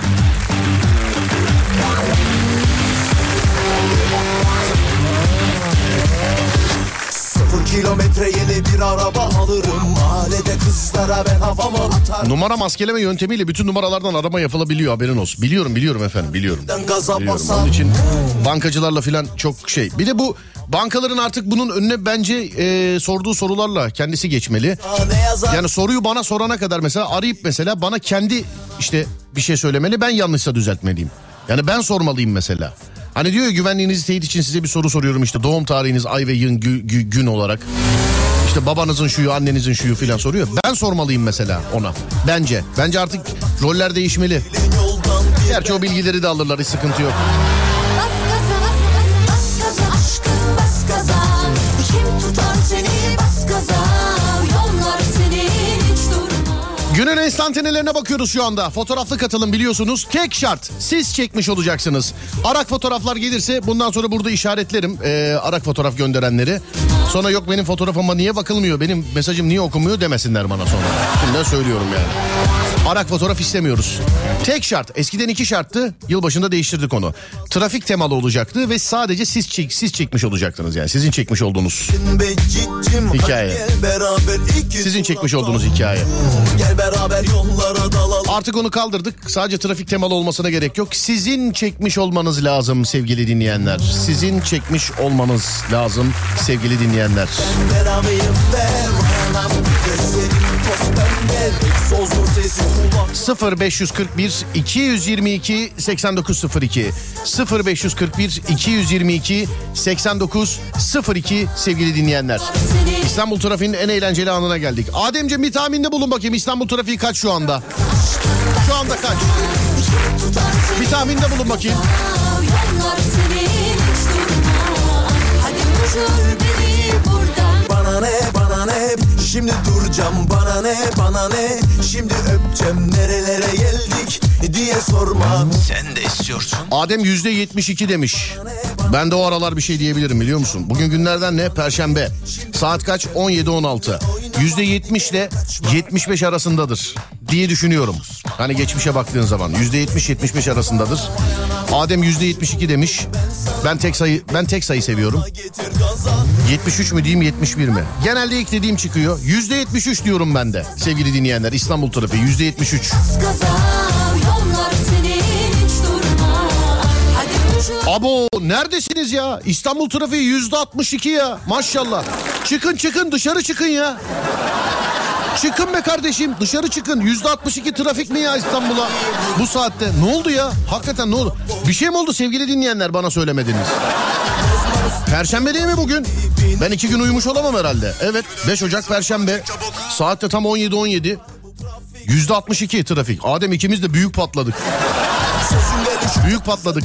Kilometre yeni bir araba alırım. Mahallede kızlara ben havama atarım. Numara maskeleme yöntemiyle bütün numaralardan arama yapılabiliyor, haberin olsun. Biliyorum efendim, biliyorum. Onun için bankacılarla filan çok şey. Bir de bu bankaların artık bunun önüne bence sorduğu sorularla kendisi geçmeli. Yani soruyu bana sorana kadar mesela arayıp mesela bana kendi işte bir şey söylemeli. Ben yanlışsa düzeltmeliyim. Yani ben sormalıyım mesela. Hani diyor ya, güvenliğinizi teyit için size bir soru soruyorum işte doğum tarihiniz ay ve yıl gün olarak. İşte babanızın şuyu, annenizin şuyu filan soruyor. Ben sormalıyım mesela ona. Bence artık roller değişmeli. Gerçi o bilgileri de alırlar, hiç sıkıntı yok. Günün enstantanelerine bakıyoruz şu anda. Fotoğraflı katılım biliyorsunuz. Tek şart, siz çekmiş olacaksınız. Arak fotoğraflar gelirse bundan sonra burada işaretlerim. Arak fotoğraf gönderenleri. Sonra yok benim fotoğrafıma niye bakılmıyor, benim mesajım niye okunmuyor demesinler bana sonra. Şimdiden söylüyorum yani. Arak fotoğraf istemiyoruz. Tek şart, eskiden 2 şarttı. Yılbaşında değiştirdik onu. Trafik temalı olacaktı ve sadece siz çekmiş olacaktınız yani. Sizin çekmiş olduğunuz hikaye. Sizin çekmiş olduğunuz hikaye. Artık onu kaldırdık. Sadece trafik temalı olmasına gerek yok. Sizin çekmiş olmanız lazım sevgili dinleyenler. Sizin çekmiş olmanız lazım sevgili dinleyenler. Ben 0541 222 8902, 0541 222 8902 sevgili dinleyenler. İstanbul trafiğinin en eğlenceli anına geldik. Ademciğim, bir tahminde bulun bakayım, İstanbul trafiği kaç şu anda? Şu anda kaç? Bir tahminde bulun bakayım. Bana ne, bana ne, şimdi duracağım, bana ne, bana ne, şimdi öpeceğim, nerelere geldik diye sorma. Sen de istiyorsun. Adem %72 demiş. Ben de o aralar bir şey diyebilirim biliyor musun? Bugün günlerden ne? Perşembe. Saat kaç? 17-16. %70 ile 75 arasındadır diye düşünüyorum. Hani geçmişe baktığın zaman %70-75 arasındadır. Adem %72 demiş. Ben tek sayı seviyorum. 73 mü diyeyim, 71 mi? Genelde eklediğim çıkıyor. %73 diyorum ben de. Sevgili dinleyenler, İstanbul trafiği %73. Abo neredesiniz ya? İstanbul trafiği %62 ya. Maşallah. Çıkın dışarı çıkın ya. Çıkın be kardeşim, dışarı çıkın. %62 trafik mi ya İstanbul'a bu saatte? Ne oldu ya? Hakikaten ne oldu? Bir şey mi oldu sevgili dinleyenler, bana söylemediniz? Perşembe değil mi bugün? Ben 2 gün uyumuş olamam herhalde. Evet, 5 Ocak Perşembe. Saatte tam 17:17. %62 trafik. Adem, ikimiz de büyük patladık. Büyük patladık.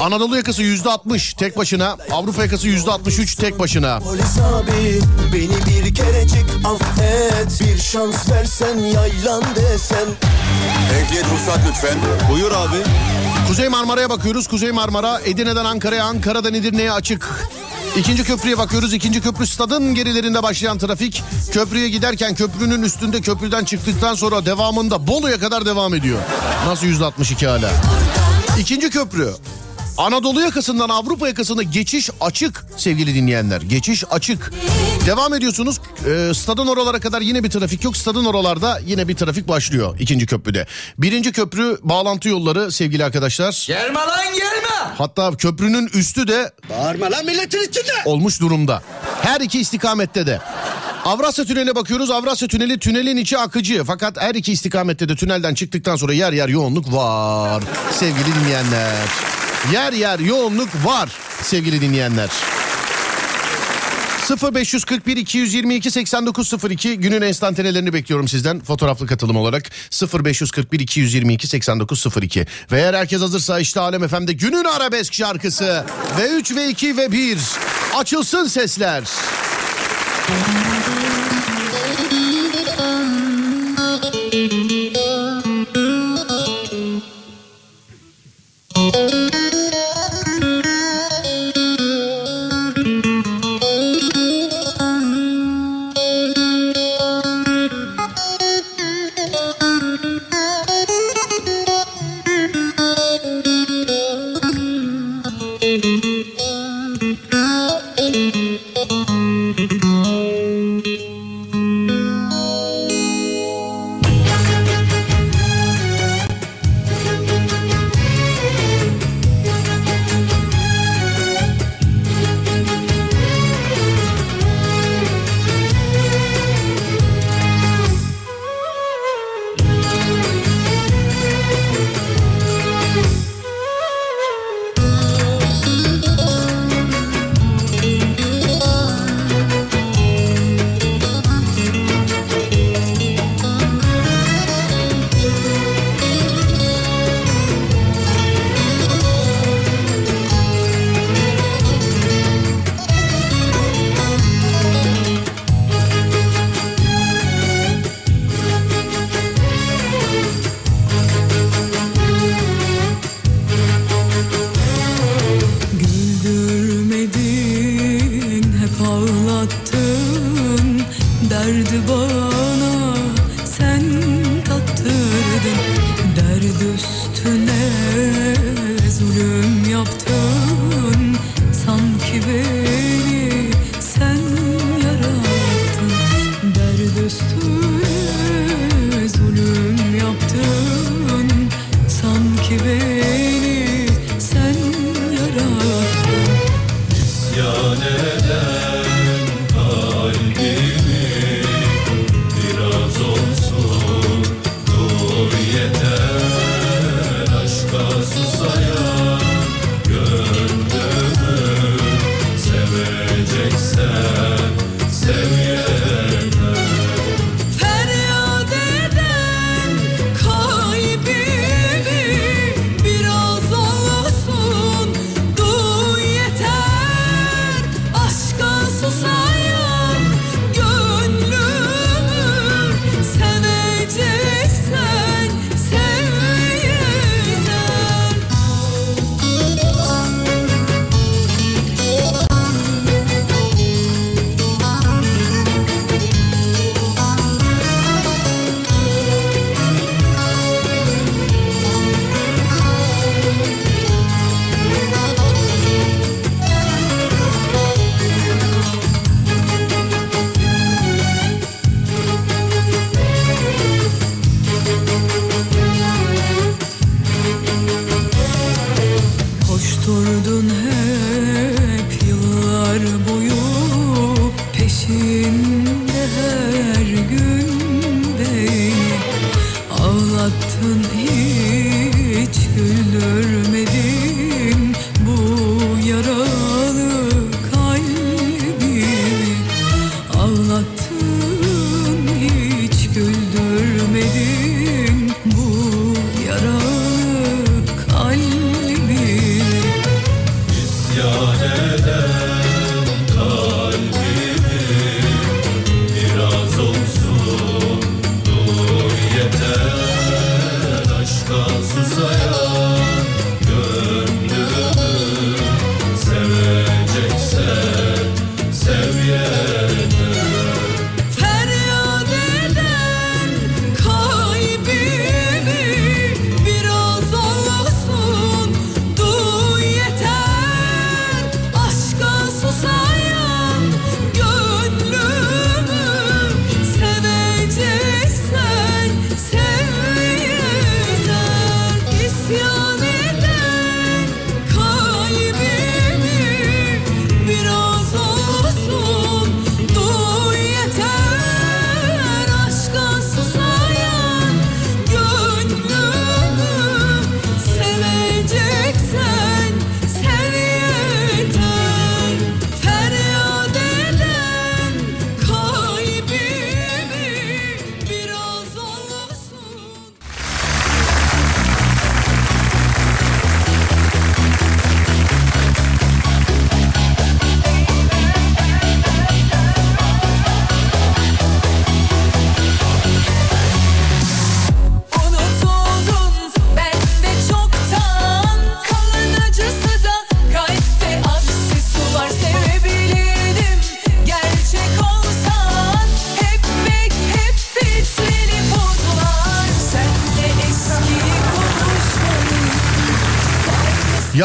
Anadolu yakası %60 tek başına. Avrupa yakası %63 tek başına. Polis abi, beni bir kerecik affet. Bir şans versen, yaylan desen. Ehliyet ruhsat lütfen. Buyur abi. Kuzey Marmara'ya bakıyoruz. Kuzey Marmara Edirne'den Ankara'ya, Ankara'dan Edirne'ye açık. İkinci köprüye bakıyoruz. İkinci köprü stadın gerilerinde başlayan trafik. Köprüye giderken köprünün üstünde, köprüden çıktıktan sonra devamında Bolu'ya kadar devam ediyor. Nasıl %62 hala? İkinci köprü. Anadolu yakasından Avrupa yakasına geçiş açık sevgili dinleyenler. Geçiş açık. Devam ediyorsunuz. Stadın oralara kadar yine bir trafik yok. Stadın oralarda yine bir trafik başlıyor ikinci köprüde. Birinci köprü bağlantı yolları sevgili arkadaşlar. Gelme lan gelme. Hatta köprünün üstü de. Bağırma lan milletin içinde. Olmuş durumda. Her iki istikamette de. Avrasya Tüneli'ne bakıyoruz. Avrasya Tüneli tünelin içi akıcı. Fakat her iki istikamette de tünelden çıktıktan sonra yer yer yoğunluk var. Sevgili dinleyenler. Yer yer yoğunluk var sevgili dinleyenler. 0541 222 8902 günün enstantanelerini bekliyorum sizden fotoğraflı katılım olarak. 0541 222 8902 ve eğer herkes hazırsa işte Alem FM'de günün arabesk şarkısı ve 3 ve 2 ve 1 açılsın sesler.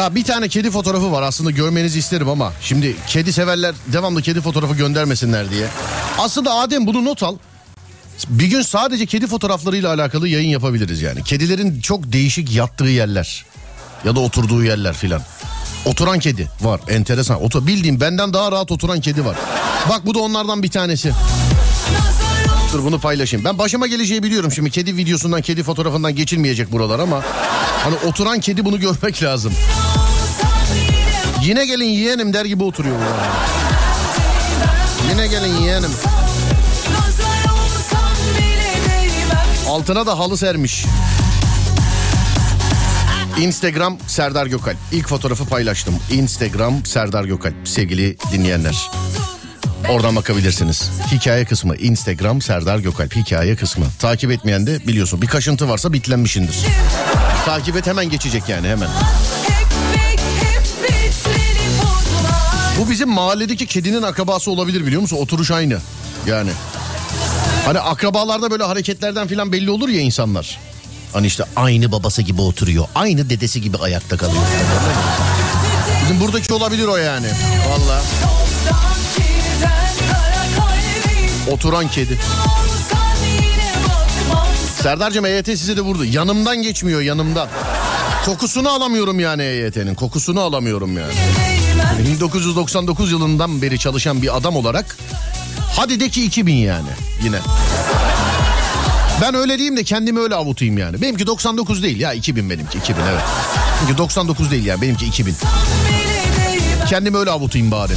Ya bir tane kedi fotoğrafı var aslında, görmenizi isterim ama şimdi kedi severler devamlı kedi fotoğrafı göndermesinler diye. Aslında Adem, bunu not al. Bir gün sadece kedi fotoğraflarıyla alakalı yayın yapabiliriz yani. Kedilerin çok değişik yattığı yerler ya da oturduğu yerler filan. Oturan kedi var, enteresan. Bildiğim benden daha rahat oturan kedi var. Bak bu da onlardan bir tanesi. Dur bunu paylaşayım. Ben başıma geleceği biliyorum şimdi. Kedi videosundan, kedi fotoğrafından geçilmeyecek buralar ama hani oturan kedi, bunu görmek lazım. Yine gelin yeğenim der gibi oturuyor bu arada. Yine gelin yeğenim. Altına da halı sermiş. Instagram Serdar Gökalp. İlk fotoğrafı paylaştım. Instagram Serdar Gökalp sevgili dinleyenler. Oradan bakabilirsiniz. Hikaye kısmı Instagram Serdar Gökalp hikaye kısmı. Takip etmeyen de biliyorsun bir kaşıntı varsa bitlenmişindir. Takip et, hemen geçecek yani, hemen. Bu bizim mahalledeki kedinin akrabası olabilir, biliyor musun? Oturuş aynı yani. Hani akrabalarda böyle hareketlerden filan belli olur ya insanlar. Hani işte aynı babası gibi oturuyor, aynı dedesi gibi ayakta kalıyor. Bizim buradaki olabilir o yani. Vallahi. Oturan kedi. Serdar'cığım EYT size de vurdu. Yanımdan geçmiyor, yanımdan. Kokusunu alamıyorum yani, EYT'nin kokusunu alamıyorum yani. 1999 yılından beri çalışan bir adam olarak hadi de ki 2000 yani yine. Ben öyle diyeyim de kendimi öyle avutayım yani. Benimki 99 değil ya, 2000 benimki, 2000 evet. Çünkü 99 değil yani, benimki 2000. Kendimi öyle avutayım bari.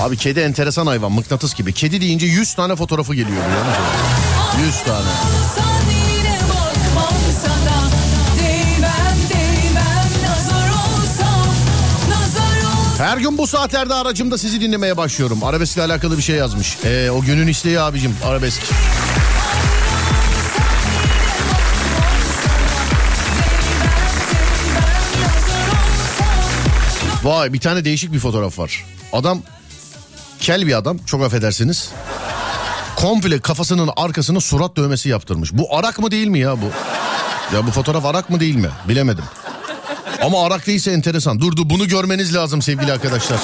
Abi kedi enteresan hayvan, mıknatıs gibi. Kedi deyince 100 tane fotoğrafı geliyor. 100 tane. Her gün bu saatlerde aracımda sizi dinlemeye başlıyorum. Arabeskle alakalı bir şey yazmış. O günün isteği abicim, arabesk. Vay, bir tane değişik bir fotoğraf var. Adam... Kel bir adam, çok affedersiniz. Komple kafasının arkasına surat dövmesi yaptırmış. Bu Arak mı değil mi ya bu? Ya bu fotoğraf Arak mı değil mi? Bilemedim. Ama Arak değilse enteresan. Dur bunu görmeniz lazım sevgili arkadaşlar.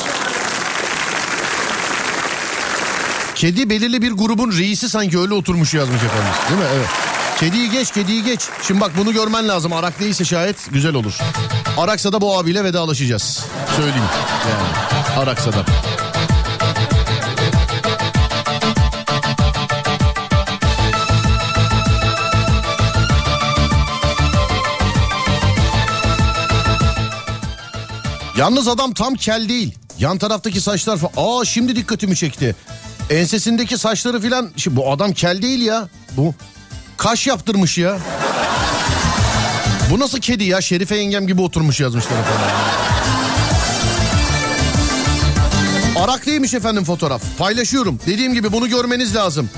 Kedi belirli bir grubun reisi sanki, öyle oturmuş yazmış efendimiz. Değil mi? Evet. Kediyi geç, kediyi geç. Şimdi bak bunu görmen lazım. Arak değilse şayet güzel olur. Araksa da bu abiyle vedalaşacağız. Söyleyeyim yani. Araksa da. Yalnız adam tam kel değil. Yan taraftaki saçlar falan. Aa, şimdi dikkatimi çekti. Ensesindeki saçları filan. Şimdi bu adam kel değil ya. Bu kaş yaptırmış ya. Bu nasıl kedi ya? Şerife yengem gibi oturmuş yazmışlar falan. Araklıymış efendim fotoğraf. Paylaşıyorum. Dediğim gibi bunu görmeniz lazım.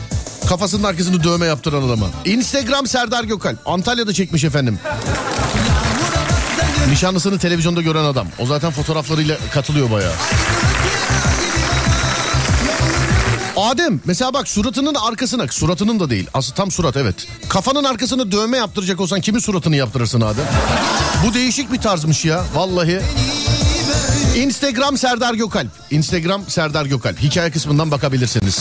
Kafasının arkasını dövme yaptıran adama. Instagram Serdar Gökalp. Antalya'da çekmiş efendim. Nişanlısını televizyonda gören adam. O zaten fotoğraflarıyla katılıyor bayağı. Adem mesela bak, suratının arkasına, suratının da değil. Aslında tam surat, evet. Kafanın arkasını dövme yaptıracak olsan kimin suratını yaptırırsın Adem? Bu değişik bir tarzmış ya vallahi. Instagram Serdar Gökalp. Instagram Serdar Gökalp. Hikaye kısmından bakabilirsiniz.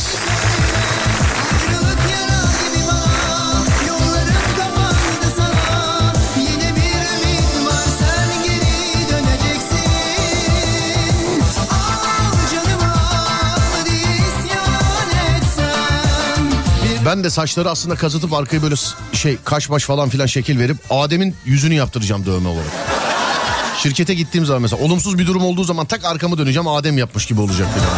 Ben de saçları aslında kazıtıp arkayı böyle kaş baş falan filan şekil verip Adem'in yüzünü yaptıracağım dövme olarak. Şirkete gittiğim zaman mesela olumsuz bir durum olduğu zaman tak arkamı döneceğim, Adem yapmış gibi olacak filan.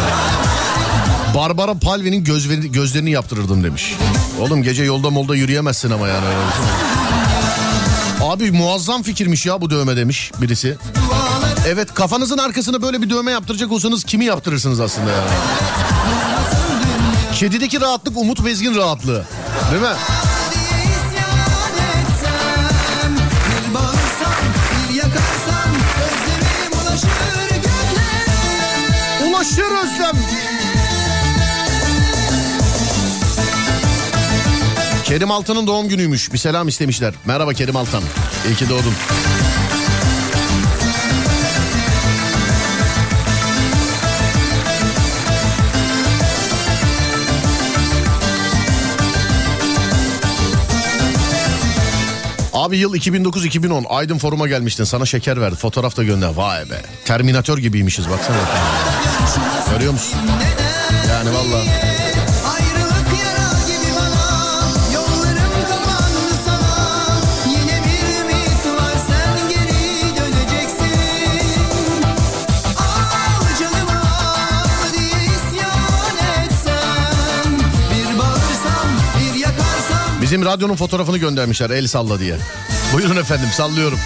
Barbara Palvin'in gözlerini yaptırırdım demiş. Oğlum gece yolda molda yürüyemezsin ama yani. Abi muazzam fikirmiş ya bu dövme demiş birisi. Evet, kafanızın arkasına böyle bir dövme yaptıracak olsanız kimi yaptırırsınız aslında yani. Kedideki rahatlık Umut Bezgin rahatlığı. Değil mi? aşırı özlem. Kerim Altan'ın doğum günüymüş. Bir selam istemişler. Merhaba Kerim Altan. İyi ki doğdun. Abi yıl 2009-2010. Aydın Forum'a gelmiştin. Sana şeker verdi. Fotoğraf da gönder. Vay be. Terminatör gibiymişiz. Baksana. Görüyor musun? Yani vallahi. Bizim radyonun fotoğrafını göndermişler el salla diye. Buyurun efendim, sallıyorum.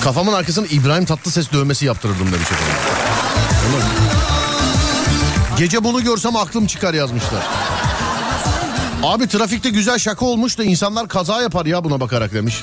Kafamın arkasına İbrahim Tatlıses dövmesi yaptırırdım demiş efendim. Gece bunu görsem aklım çıkar yazmışlar. Abi trafikte güzel şaka olmuş da insanlar kaza yapar ya buna bakarak demiş.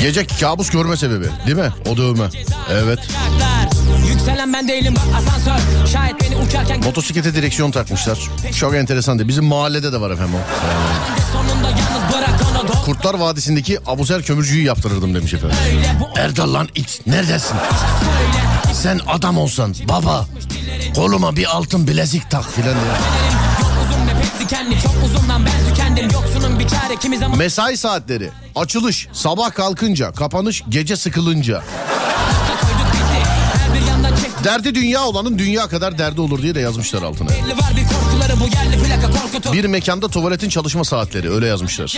Gece kabus görme sebebi değil mi? O dövme. Evet. Motosiklete direksiyon takmışlar. Çok enteresandı. Bizim mahallede de var efendim o. Kurtlar Vadisi'ndeki Abuzer Kömürcü'yü yaptırırdım demiş efendim. Erdal lan it neredesin? Sen adam olsan baba koluma bir altın bilezik tak filan diye. Mesai saatleri, açılış sabah kalkınca, kapanış gece sıkılınca. Derdi dünya olanın dünya kadar derdi olur diye de yazmışlar altına. Bir mekanda tuvaletin çalışma saatleri, öyle yazmışlar.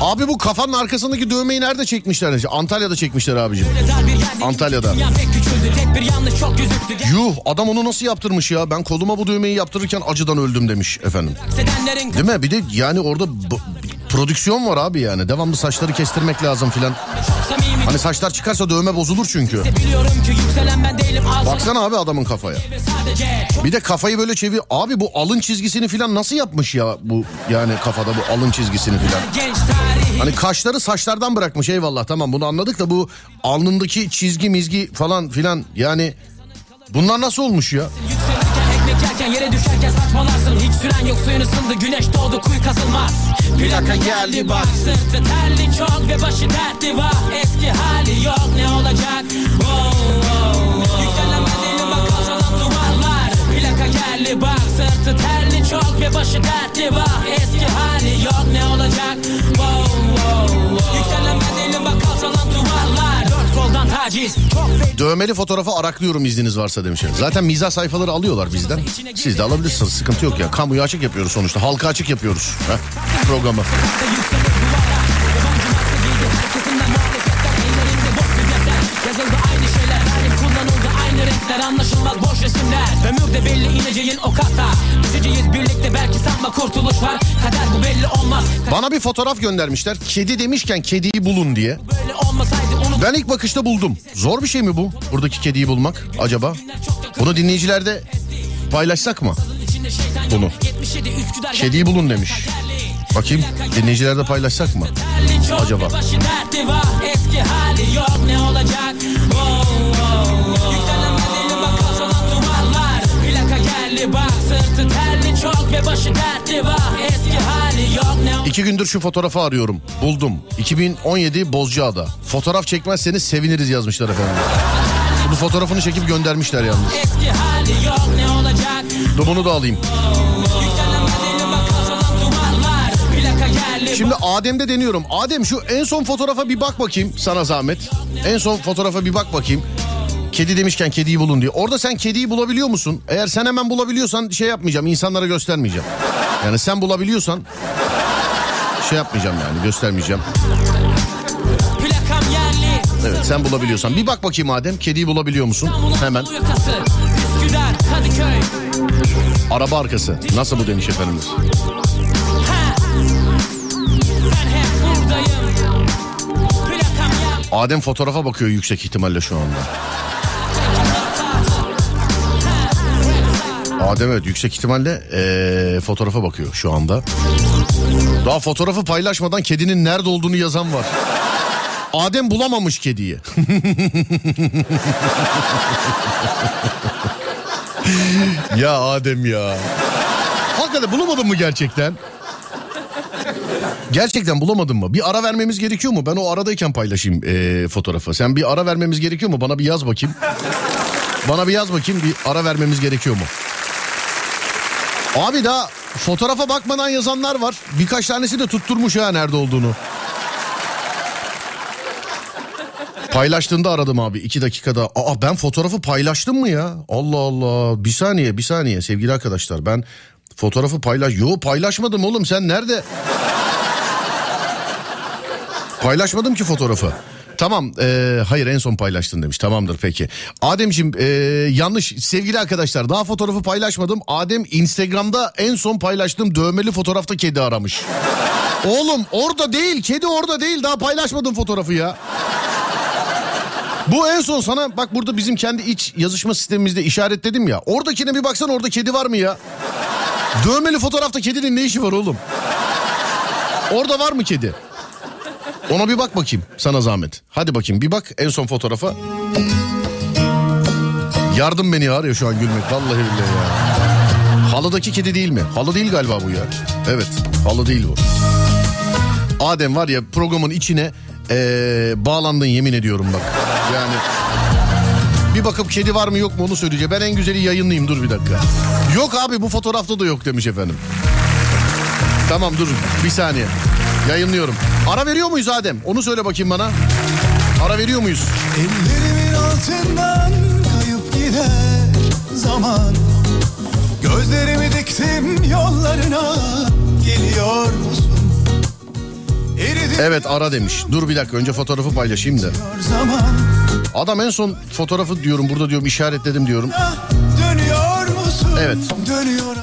Abi bu kafanın arkasındaki dövmeyi nerede çekmişler? Antalya'da çekmişler abicim. Antalya'da. Yuh, adam onu nasıl yaptırmış ya? Ben koluma bu dövmeyi yaptırırken acıdan öldüm demiş efendim. Değil mi? Bir de yani orada prodüksiyon var abi yani. Devamlı saçları kestirmek lazım filan. Hani saçlar çıkarsa dövme bozulur çünkü. Baksana abi adamın kafaya. Bir de kafayı böyle çevir. Abi bu alın çizgisini filan nasıl yapmış ya bu yani kafada bu alın çizgisini filan. Hani kaşları saçlardan bırakmış, eyvallah tamam bunu anladık da bu alnındaki çizgi mizgi falan filan yani bunlar nasıl olmuş ya? Yere düşerken saçmalarsın, hiç süren yok, suyun ısındı, güneş doğdu, kuyu kazılmaz. Plaka geldi bak, sırtı terli çok ve başı dertli var. Eski hali yok, ne olacak? Oh, oh, oh. Yükselen bedeli bak, kalçalan duvarlar. Plaka geldi bak, sırtı terli çok ve başı dertli var. Eski hali yok, ne olacak? Oh, oh, oh. Yükselen bedeli bak, kalçalan duvarlar. Dövmeli fotoğrafı araklıyorum izniniz varsa demişler. Zaten mizah sayfaları alıyorlar bizden. Siz de alabilirsiniz, sıkıntı yok ya. Kamuya açık yapıyoruz sonuçta, halka açık yapıyoruz. Heh, programı. anlaşılmaz boş resimler ve mürdebelli ineceğin o kata. Düşeceğiz birlikte, belki sanma kurtuluş var. Kader bu belli olmaz. Bana bir fotoğraf göndermişler. Kedi demişken kediyi bulun diye. Ben ilk bakışta buldum. Zor bir şey mi bu? Buradaki kediyi bulmak acaba? Bunu dinleyicilerde paylaşsak mı? Bunu. Kediyi bulun demiş. Bakayım dinleyicilerde paylaşsak mı acaba? İki gündür şu fotoğrafı arıyorum. Buldum. 2017 Bozcaada. Fotoğraf çekmezseniz seviniriz yazmışlar efendim. Bu fotoğrafını çekip göndermişler yalnız. Dur bunu da alayım. Şimdi Adem'de deniyorum. Adem şu en son fotoğrafa bir bak bakayım sana zahmet. En son fotoğrafa bir bak bakayım. Kedi demişken kediyi bulun diye. Orada sen kediyi bulabiliyor musun? Eğer sen hemen bulabiliyorsan şey yapmayacağım, insanlara göstermeyeceğim. Yani sen bulabiliyorsan şey yapmayacağım yani, göstermeyeceğim. Evet, sen bulabiliyorsan. Bir bak bakayım Adem, kediyi bulabiliyor musun? Hemen. Araba arkası. Nasıl bu demiş efendimiz. Adem fotoğrafa bakıyor yüksek ihtimalle şu anda. Adem evet yüksek ihtimalle fotoğrafa bakıyor şu anda. Daha fotoğrafı paylaşmadan kedinin nerede olduğunu yazan var. Adem bulamamış kediyi. Ya Adem ya. Hakikaten bulamadın mı gerçekten? Gerçekten bulamadın mı? Bir ara vermemiz gerekiyor mu? Ben o aradayken paylaşayım fotoğrafı. Sen bir ara vermemiz gerekiyor mu? Bana bir yaz bakayım. Bana bir yaz bakayım, bir ara vermemiz gerekiyor mu? Abi daha fotoğrafa bakmadan yazanlar var. Birkaç tanesi de tutturmuş ya nerede olduğunu. Paylaştığında aradım abi 2 dakikada. Aa ben fotoğrafı paylaştım mı ya? Allah Allah. Bir saniye sevgili arkadaşlar, ben fotoğrafı Yo paylaşmadım oğlum, sen nerede? Paylaşmadım ki fotoğrafı. Tamam, hayır en son paylaştın demiş. Tamamdır peki. Ademciğim yanlış sevgili arkadaşlar, daha fotoğrafı paylaşmadım. Adem Instagram'da en son paylaştığım dövmeli fotoğrafta kedi aramış. Oğlum orada değil, kedi orada değil, daha paylaşmadım fotoğrafı ya. Bu en son sana bak burada bizim kendi iç yazışma sistemimizde işaretledim ya. Oradakine bir baksana, orada kedi var mı ya? Dövmeli fotoğrafta kedinin ne işi var oğlum? Orada var mı kedi? Ona bir bak bakayım sana zahmet. Hadi bakayım bir bak en son fotoğrafa. Yardım beni arıyor şu an gülmek. Vallahi billahi ya. Halıdaki kedi değil mi? Halı değil galiba bu ya. Evet, halı değil bu. Adem var ya programın içine bağlandın yemin ediyorum bak. Yani bir bakıp kedi var mı yok mu onu söyleyeceğim. Ben en güzeli yayınlayayım, dur bir dakika. Yok abi bu fotoğrafta da yok demiş efendim. Tamam dur bir saniye. Yayınlıyorum. Ara veriyor muyuz Adem? Onu söyle bakayım bana. Ara veriyor muyuz? Ellerimin altından kayıp gider zaman. Gözlerimi diktim yollarına, geliyor musun? Evet ara demiş. Dur bir dakika önce fotoğrafı paylaşayım da. Adam en son fotoğrafı diyorum burada diyorum işaretledim diyorum. Evet.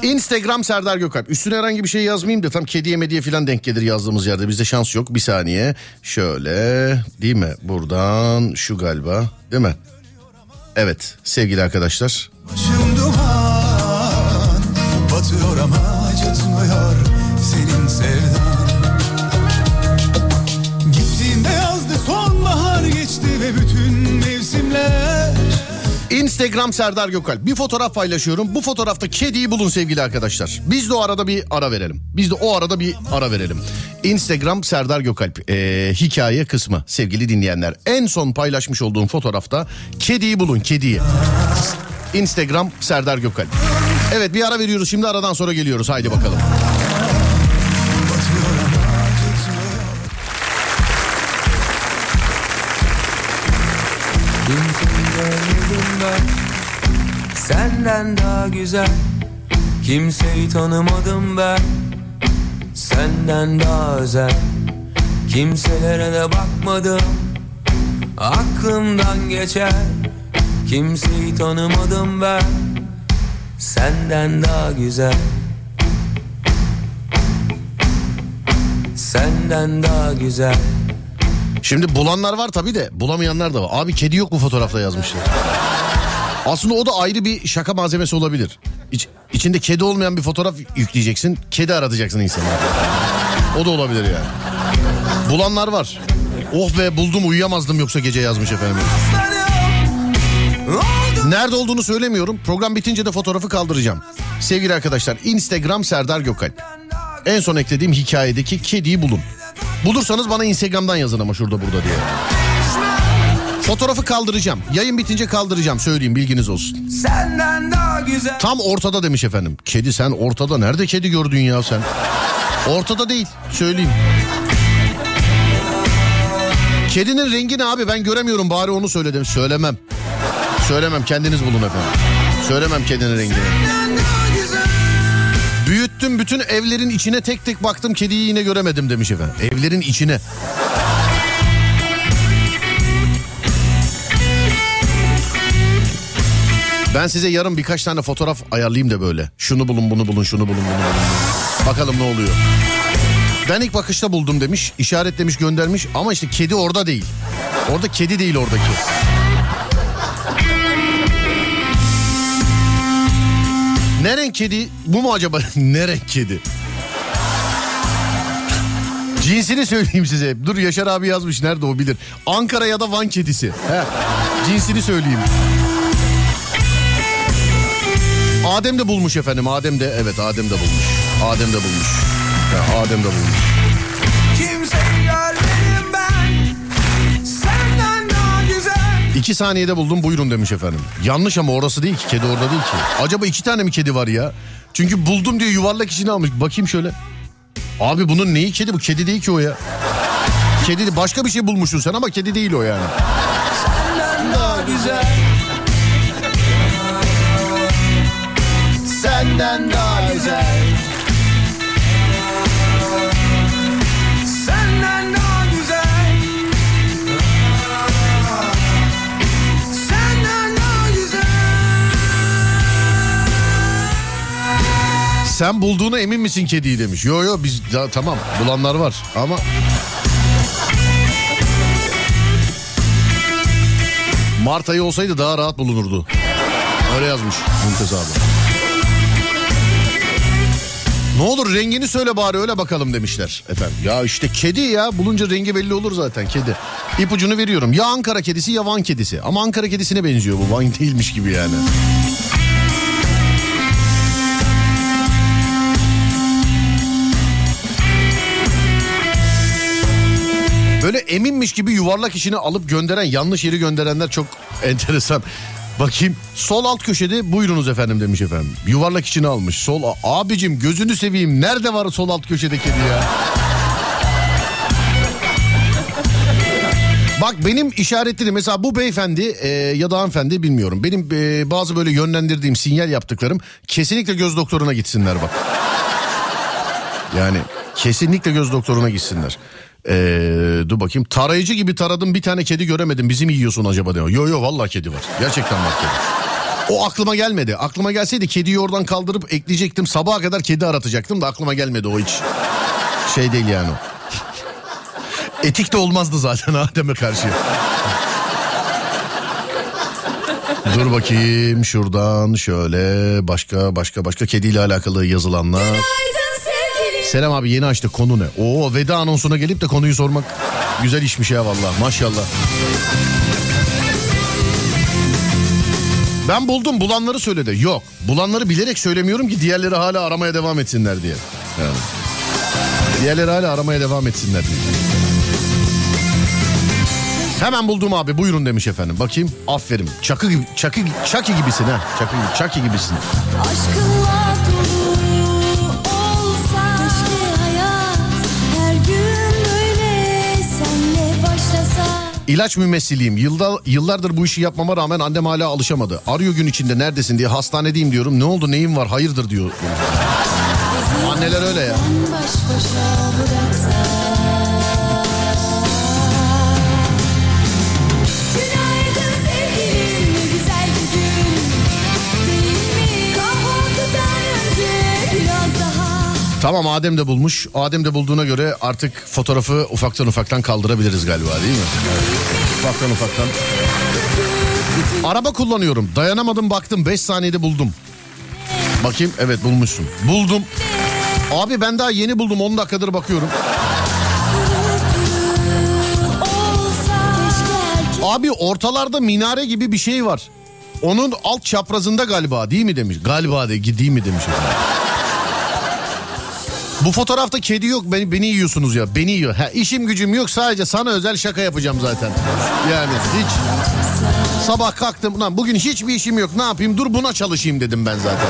Instagram Serdar Gökalp. Üstüne herhangi bir şey yazmayayım da tam kediye mediye falan denk gelir yazdığımız yerde. Bizde şans yok. Bir saniye. Şöyle değil mi? Buradan şu galiba değil mi? Evet sevgili arkadaşlar. Başım duman, batıyor ama acıtmıyor senin sevdan. Gittiğinde yazdı sonbahar geçti ve bütün mevsimler. Instagram Serdar Gökalp. Bir fotoğraf paylaşıyorum. Bu fotoğrafta kediyi bulun sevgili arkadaşlar. Biz de o arada bir ara verelim. Instagram Serdar Gökalp hikaye kısmı sevgili dinleyenler. En son paylaşmış olduğum fotoğrafta kediyi bulun, kediyi. Instagram Serdar Gökalp. Evet bir ara veriyoruz şimdi, aradan sonra geliyoruz. Haydi bakalım. Senden daha güzel kimseyi tanımadım ben. Senden daha özel kimselere de bakmadım. Aklımdan geçer Kimseyi tanımadım ben, senden daha güzel, senden daha güzel. Şimdi bulanlar var tabii de bulamayanlar da var. Abi kedi yok mu fotoğrafta yazmışlar. Aslında o da ayrı bir şaka malzemesi olabilir. İçinde kedi olmayan bir fotoğraf yükleyeceksin. Kedi aratacaksın insanlara. O da olabilir yani. Bulanlar var. Oh be buldum, uyuyamazdım yoksa gece yazmış efendim. Nerede olduğunu söylemiyorum. Program bitince de fotoğrafı kaldıracağım. Sevgili arkadaşlar, Instagram Serdar Gökalp. En son eklediğim hikayedeki kediyi bulun. Bulursanız bana Instagram'dan yazın ama şurada burada diye. Fotoğrafı kaldıracağım. Yayın bitince kaldıracağım, söyleyeyim, bilginiz olsun. Senden daha güzel. Tam ortada demiş efendim. Kedi sen ortada. Nerede kedi gördün ya sen? Ortada değil, söyleyeyim. Kedinin rengi ne abi, ben göremiyorum, bari onu söyledim. Söylemem. Söylemem, kendiniz bulun efendim. Söylemem kedinin rengini. Büyüttüm bütün evlerin içine, tek tek baktım, kediyi yine göremedim demiş efendim. Evlerin içine. Ben size yarın birkaç tane fotoğraf ayarlayayım da böyle. Şunu bulun, bunu bulun, şunu bulun, bunu bulun. Bakalım ne oluyor. Ben ilk bakışta buldum demiş, işaretlemiş, göndermiş ama işte kedi orada değil. Orada kedi değil oradaki. Ne renk kedi? Bu mu acaba? Ne renk kedi? Cinsini söyleyeyim size. Dur, Yaşar abi yazmış, nerede o bilir. Ankara ya da Van kedisi. Heh. Cinsini söyleyeyim. Adem de bulmuş efendim. Adem de, evet, Adem de bulmuş. Adem de bulmuş. Ya, Adem de bulmuş. Kimseyi görmedim ben. Senden daha güzel. 2 saniyede buldum buyurun demiş efendim. Yanlış ama orası değil ki. Kedi orada değil ki. Acaba 2 tane mi kedi var ya? Çünkü buldum diye yuvarlak içine almış. Bakayım şöyle. Abi bunun neyi kedi? Bu kedi değil ki o ya. Kedi, başka bir şey bulmuşsun sen ama kedi değil o yani. Senden daha güzel. Senden daha güzel. Senden daha güzel. Senden daha güzel. Sen bulduğuna emin misin kediyi demiş. Yo yo, biz daha, tamam, bulanlar var ama... Mart ayı olsaydı daha rahat bulunurdu. Öyle yazmış Muntaz abi. Ne olur rengini söyle bari, öyle bakalım demişler efendim. Ya işte kedi ya, bulunca rengi belli olur zaten, kedi. İpucunu veriyorum, ya Ankara kedisi ya Van kedisi. Ama Ankara kedisine benziyor bu, Van değilmiş gibi yani. Böyle eminmiş gibi yuvarlak işini alıp gönderen, yanlış yeri gönderenler çok enteresan. Bakayım, sol alt köşede buyurunuz efendim demiş efendim. Yuvarlak içine almış. Sol, abicim gözünü seveyim, nerede var sol alt köşede kedi ya? Bak benim işaretlerim mesela, bu beyefendi ya da hanımefendi bilmiyorum. Benim bazı böyle yönlendirdiğim, sinyal yaptıklarım, kesinlikle göz doktoruna gitsinler bak. Yani kesinlikle göz doktoruna gitsinler. Dur bakayım, tarayıcı gibi taradım, bir tane kedi göremedim, bizi mi yiyorsun acaba diyor. Yo yo, vallahi kedi var, gerçekten var kedi. O aklıma gelmedi, aklıma gelseydi kediyi oradan kaldırıp ekleyecektim, sabaha kadar kedi aratacaktım da aklıma gelmedi, o hiç şey değil yani. Etik de olmazdı zaten Adem'e karşı. Dur bakayım şuradan şöyle, başka kediyle alakalı yazılanlar. Selam abi, yeni açtık, konu ne? Oo, veda anonsuna gelip de konuyu sormak güzel işmiş ya vallahi, maşallah. Ben buldum, bulanları söyledi. Yok, bulanları bilerek söylemiyorum ki diğerleri hala aramaya devam etsinler diye. Yani. Diğerleri hala aramaya devam etsinler diye. Hemen buldum abi buyurun demiş efendim. Bakayım, aferin. Çakı gibisin ha. Çakı gibisin. Aşkınla dolu. İlaç mümessiliyim. Yıllardır bu işi yapmama rağmen annem hala alışamadı. Arıyor gün içinde, neredesin diye, hastanedeyim diyorum. Ne oldu, neyin var, hayırdır diyor. Anneler öyle ya. Günaydın sevgilim, ne güzel Tamam, Adem de bulmuş. Adem de bulduğuna göre artık fotoğrafı ufaktan kaldırabiliriz galiba, değil mi? Ufaktan. Araba kullanıyorum. Dayanamadım, baktım. 5 saniyede buldum. Bakayım, evet bulmuşsun. Buldum. Abi ben daha yeni buldum, 10 dakikadır bakıyorum. Abi ortalarda minare gibi bir şey var. Onun alt çaprazında galiba, değil mi demiş. Galiba değil mi demiş. Bu fotoğrafta kedi yok, beni yiyorsunuz ya. Beni yiyor. Ha, işim gücüm yok, sadece sana özel şaka yapacağım zaten. Yani hiç. Sabah kalktım, lan bugün hiçbir işim yok, ne yapayım, dur buna çalışayım dedim ben zaten.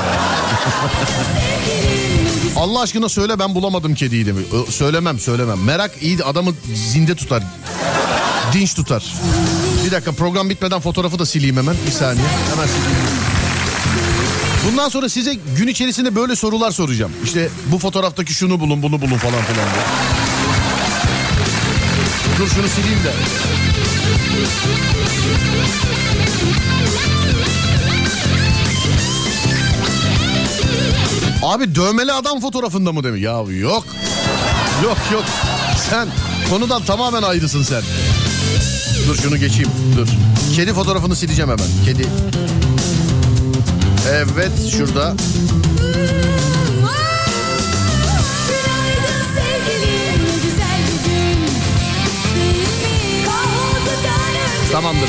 Allah aşkına söyle, ben bulamadım kediyi demiş. Söylemem. Merak iyi, adamı zinde tutar. Dinç tutar. Bir dakika, program bitmeden fotoğrafı da sileyim hemen. Bir saniye. Hemen sileyim. Bundan sonra size gün içerisinde böyle sorular soracağım. İşte bu fotoğraftaki şunu bulun, bunu bulun falan. Dur şunu sileyim de. Abi dövmeli adam fotoğrafında mı demiş? Ya yok. Sen konudan tamamen ayrısın sen. Dur şunu geçeyim, dur. Kedi fotoğrafını sileceğim hemen. Kedi. Evet, şurada. Tamamdır.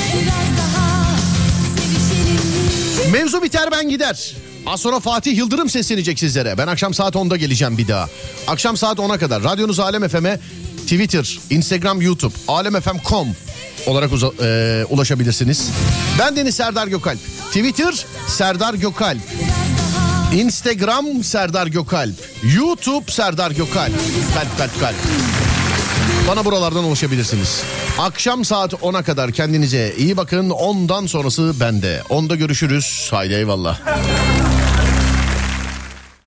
Mevzu biter, ben gider. Az sonra Fatih Yıldırım seslenecek sizlere. Ben akşam saat 10'da geleceğim bir daha. Akşam saat 10'a kadar radyonuz Alem FM'e Twitter, Instagram, YouTube, alemfm.com olarak ulaşabilirsiniz. Ben Deniz Serdar Gökalp. Twitter Serdar Gökalp. Instagram Serdar Gökalp. YouTube Serdar Gökalp. Kalp. Bana buralardan ulaşabilirsiniz. Akşam saat 10'a kadar kendinize iyi bakın. 10'dan sonrası bende. 10'da görüşürüz. Haydi eyvallah.